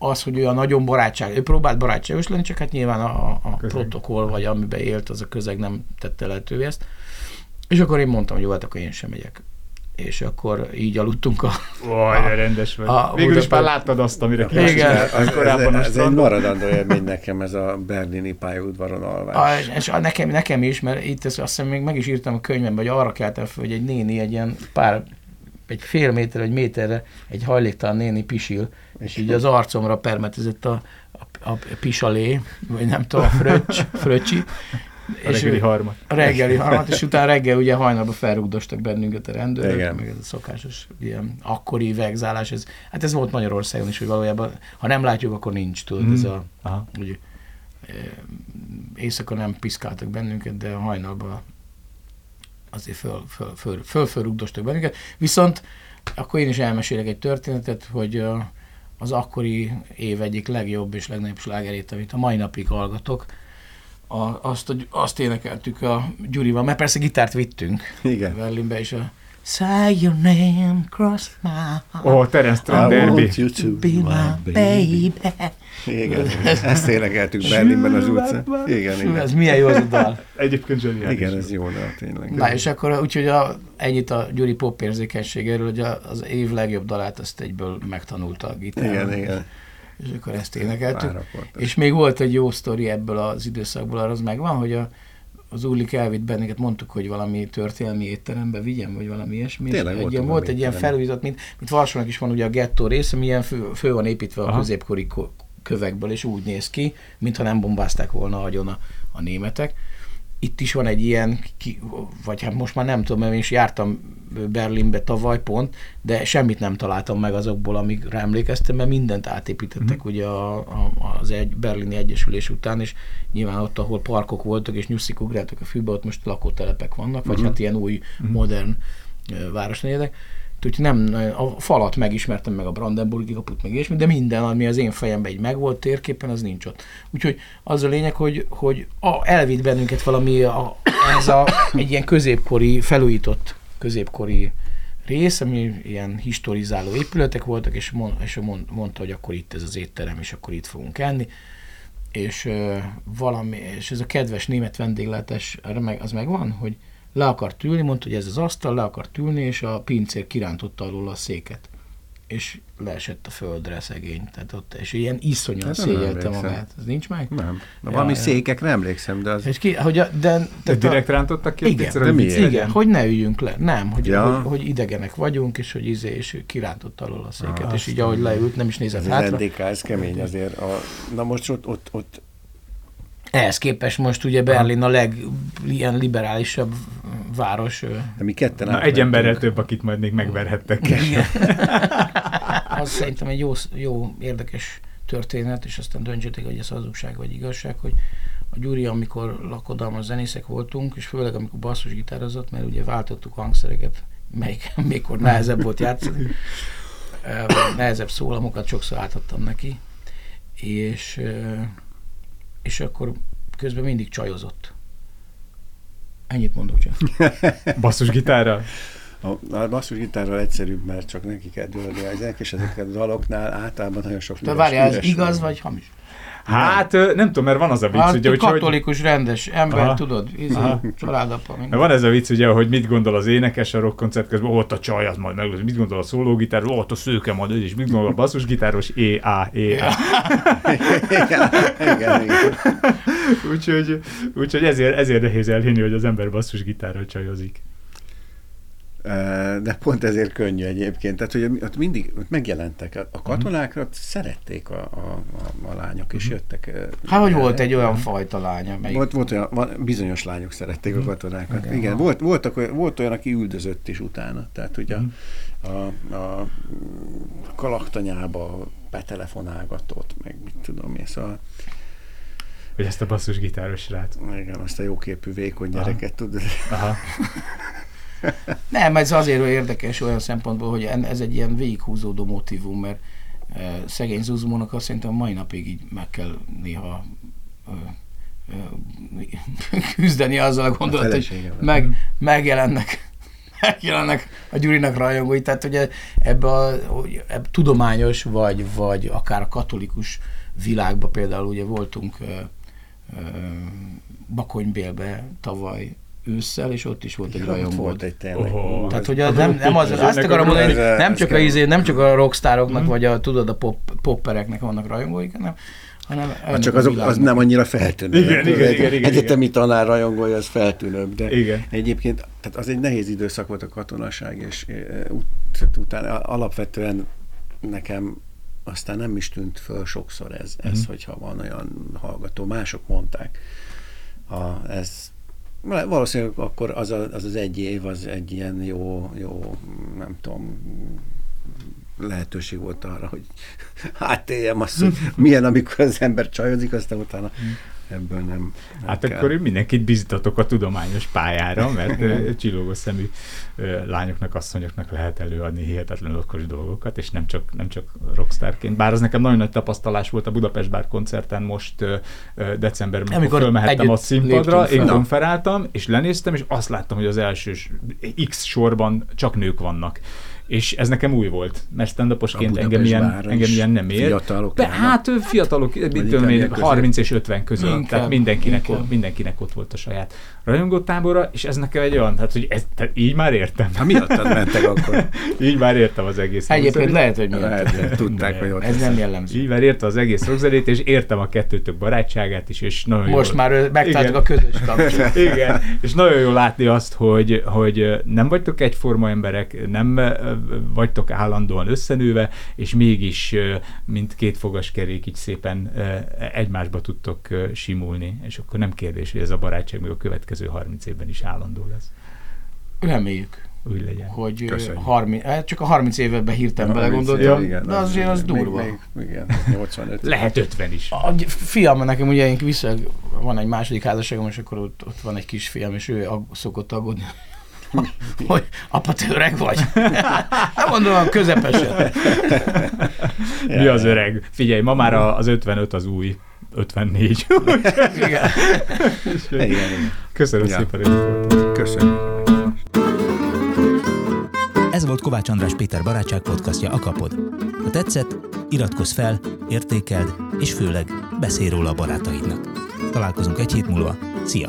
az, hogy olyan nagyon barátság, ő próbált barátságos lenni, csak hát nyilván a, a protokoll, vagy amiben élt, az a közeg nem tette lehetővé ezt. És akkor én mondtam, hogy jó, hát akkor én sem megyek. És akkor így aludtunk a... Vaj, de rendes vagy. A, Végül is már láttad azt, amire kíváncsi. Igen, az, korábban ez, ez egy maradandó élmény nekem, ez a berlini pályaudvaron alvás. A, és a, nekem, nekem is, mert itt ezt, azt hiszem még meg is írtam a könyvemben, hogy arra keltem fel, hogy egy néni egy ilyen pár... egy fél méter, egy méterre egy hajléktalan néni pisil, és így az arcomra permetezett a, a, a pisalé, vagy nem tudom, a fröccs, fröcsi. A reggeli és, harmat. A reggeli harmat, és utána reggel ugye hajnalban felrúgdostak bennünket a rendőrök, igen. Meg ez a szokásos ilyen akkori vegzálás. Ez, hát ez volt Magyarországon is, hogy valójában, ha nem látjuk, akkor nincs, tudod, hmm. ez a... Ugye, éjszaka nem piszkáltak bennünket, de hajnalban azért föl, föl, föl, föl, föl rúgdostak bennünket. Viszont akkor én is elmesélek egy történetet, hogy az akkori év egyik legjobb és legnagyobb slágerét, amit a mai napig hallgatok, a, azt, azt énekeltük a Gyurival, mert persze gitárt vittünk igen. Berlinbe, és a Say your name, cross my heart. Ó, oh, Terence Trump, I want you to be my baby. Igen, ezt énekeltük Berlinben az utcán. Igen, igen. Ez milyen jó az a dal. Egyébként zseniális. Igen, ez jó dal, tényleg. Na és akkor úgyhogy a, ennyit a Gyuri pop érzékenységéről, hogy az év legjobb dalát azt egyből megtanulta a gitáron. Igen, igen. És akkor ezt énekeltük. És még volt egy jó sztori ebből az időszakból, arra az megvan, hogy a az Ullik elvitt bennünket, mondtuk, hogy valami történelmi étterembe vigyem, vagy valami ilyesmi. Tényleg volt egy ilyen, ilyen felújított, mint, mint Varsónak is van ugye a gettó része, ami ilyen fő, fő van építve aha. A középkori kövekből, és úgy néz ki, mintha nem bombázták volna agyon a, a németek. Itt is van egy ilyen, ki, vagy hát most már nem tudom, mert én is jártam Berlinbe tavaly pont, de semmit nem találtam meg azokból, amikre emlékeztem, mert mindent átépítettek mm. ugye a, a, az egy berlini egyesülés után, és nyilván ott, ahol parkok voltak, és nyusszik ugráltak a fűbe, ott most lakótelepek vannak, vagy mm. hát ilyen új, mm. modern uh, városnegyedek. Úgyhogy nem, a falat megismertem, meg a Brandenburgi kaput, meg ilyesmi, de minden, ami az én fejemben így megvolt térképen, az nincs ott. Úgyhogy az a lényeg, hogy, hogy a, elvitt bennünket valami, a, ez a, egy ilyen középkori, felújított középkori rész, ami ilyen historizáló épületek voltak, és, mond, és mond, mondta, hogy akkor itt ez az étterem, és akkor itt fogunk enni. És, ö, valami, és ez a kedves német vendéglátás, az megvan, hogy le akart ülni, mondta, hogy ez az asztal, le akart ülni, és a pincér kirántotta alól a széket. És leesett a földre szegény, tehát ott, és ilyen iszonyan szégyeltem magát. Ez nincs meg? Nem. Na, valami ja, székekre emlékszem, de az... És ki, hogy a, de, de direkt rántottak ki? Igen, de miért? Igen, hogy ne üljünk le. Nem, hogy, ja. hogy, hogy idegenek vagyunk, és hogy izé, és kirántott alól a széket, ah, és így ahogy leült, nem is nézett hátra. Az en dé ká, ez kemény azért. A, na most ott, ott, ott... Ehhez képest most ugye Berlin a leg ilyen liberálisabb város. De mi ketten Na átmentünk. Egy emberrel több, akit majd még megverhettek. Az szerintem egy jó, jó, érdekes történet, és aztán döntsétek, hogy ez hazugság vagy igazság, hogy a Gyuri, amikor lakodalmas zenészek voltunk, és főleg amikor basszusgitározott, mert ugye váltottuk a hangszereket, melyik mikor nehezebb volt játszani, nehezebb szólamokat sokszor átadtam neki, és... és akkor közben mindig csajozott. Ennyit mondok csak. Basszusgitárral? A, a basszusgitárral egyszerűbb, mert csak neki kell dőlni ezek, és ezek a daloknál általában nagyon sok... De várjál, ez igaz vagy hamis? Hát nem, nem tudom, mert van az a vicc, hát, ugye, hogy... katolikus rendes ember, aha, tudod, ízé, családapa. Van ez a vicc, ugye, hogy mit gondol az énekes a rockkoncert közben, ott a csaj, az majd meg, mit gondol a szólógitár, ott a szőke majd, és mit gondol a basszusgitáros, é á, é á. Igen, igen, igen. Úgyhogy, úgyhogy ezért, ezért nehéz elhinni, hogy az ember basszusgitárral csajozik. De pont ezért könnyű egyébként. Tehát, hogy ott mindig ott megjelentek. A katonákra ott szerették a, a, a lányok, és jöttek. Hát, hogy volt egy olyan fajta lány, amelyik... Volt, volt olyan, bizonyos lányok szerették a katonákat. Igen, Igen volt, voltak, volt olyan, aki üldözött is utána. Tehát, hogy a, a, a kalaktanyába betelefonálgatott, meg mit tudom én, szóval... Hogy ezt a basszusgitáros srác. Igen, azt a jóképű, vékony gyereket tudod. Aha. Nem, ez azért érdekes olyan szempontból, hogy ez egy ilyen végighúzódó motívum, mert e, szegény Zuzumónak azt szerintem mai napig így meg kell néha e, e, küzdeni azzal a gondolat, hogy meg, megjelennek, megjelennek a Gyurinak rajongói, tehát ugye ebbe a ebbe tudományos vagy, vagy akár a katolikus világban például ugye voltunk e, e, Bakonybélbe tavaly ősszel, és ott is volt egy rajongó. Volt egy tényleg. Oh, tehát, hogy az nem, nem az, az, azt akarom mondani, nem csak a, izé, nem csak a rockstároknak, vagy a, tudod, a pop, poppereknek vannak rajongóik, hanem, hanem hát csak azok, az nem annyira feltűnő. Igen, igen, igen, igen, igen, egyetemi igen. Tanár rajongója, az feltűnőbb, de igen. Egyébként tehát az egy nehéz időszak volt a katonaság, és ut- utána alapvetően nekem aztán nem is tűnt föl sokszor ez, ez mm. hogyha van olyan hallgató. Mások mondták. A, ez valószínűleg akkor az, a, az az egy év, az egy ilyen jó, jó, nem tudom, lehetőség volt arra, hogy hát éljem azt, hogy milyen, amikor az ember csajozik, aztán utána ebből nem, nem Hát kell. Akkor mindenkit biztatok a tudományos pályára, mert csillogos szemű lányoknak, asszonyoknak lehet előadni hihetetlen okos dolgokat, és nem csak, nem csak rockstárként. Bár az nekem nagyon nagy tapasztalás volt a Budapest Park koncerten most decemberben, amikor fölmehettem a színpadra, én konferáltam, és lenéztem, és azt láttam, hogy az első X sorban csak nők vannak. És ez nekem új volt, mert stand-uposként engem ilyen, engem ilyen nem ér. Fiatalok. De hát fiatalok, harminc és ötven között, minket, tehát mindenkinek ott, mindenkinek ott volt a saját rajongótábora, és ez nekem egy olyan, hát, hogy ez, így már értem. Hát miattad mentek akkor? Így már értem az egész. Egyébként lehet, hogy miattad. Tudták, hogy ott ez nem jellemző. Így már értem az egész rockzenét, és értem a kettőtök barátságát is, és nagyon most jól. Már megtaláltuk a közös kapcsolatot. Igen, és nagyon jól látni azt, hogy, hogy nem vagytok egyforma emberek, nem vagytok állandóan összenőve, és mégis, mint két fogaskerék, így szépen egymásba tudtok simulni, és akkor nem kérdés, hogy ez a barátság még a következő harminc évben is állandó lesz. Reméljük. Úgy legyen. Hogy harminc, csak a harminc évben hirtelen belegondoltam, de azért az, igen, az durva. Még, még, igen, nyolcvanöt. Lehet ötven is. A fiam, nekem ugye vissza, van egy második házasságom, és akkor ott, ott van egy kisfiam, és ő ag- szokott aggódni. Hogy apa, te öreg vagy? Nem mondom, közepesen. Mi az öreg? Figyelj, ma már az ötvenöt az új ötvennégy. Igen. Igen, igen. Köszönöm ja. szépen. Köszönöm. Ez volt Kovács András Péter barátság podcastja, a Kapod. Ha tetszett, iratkozz fel, értékeld, és főleg beszélj róla a barátaidnak. Találkozunk egy hét múlva. Szia!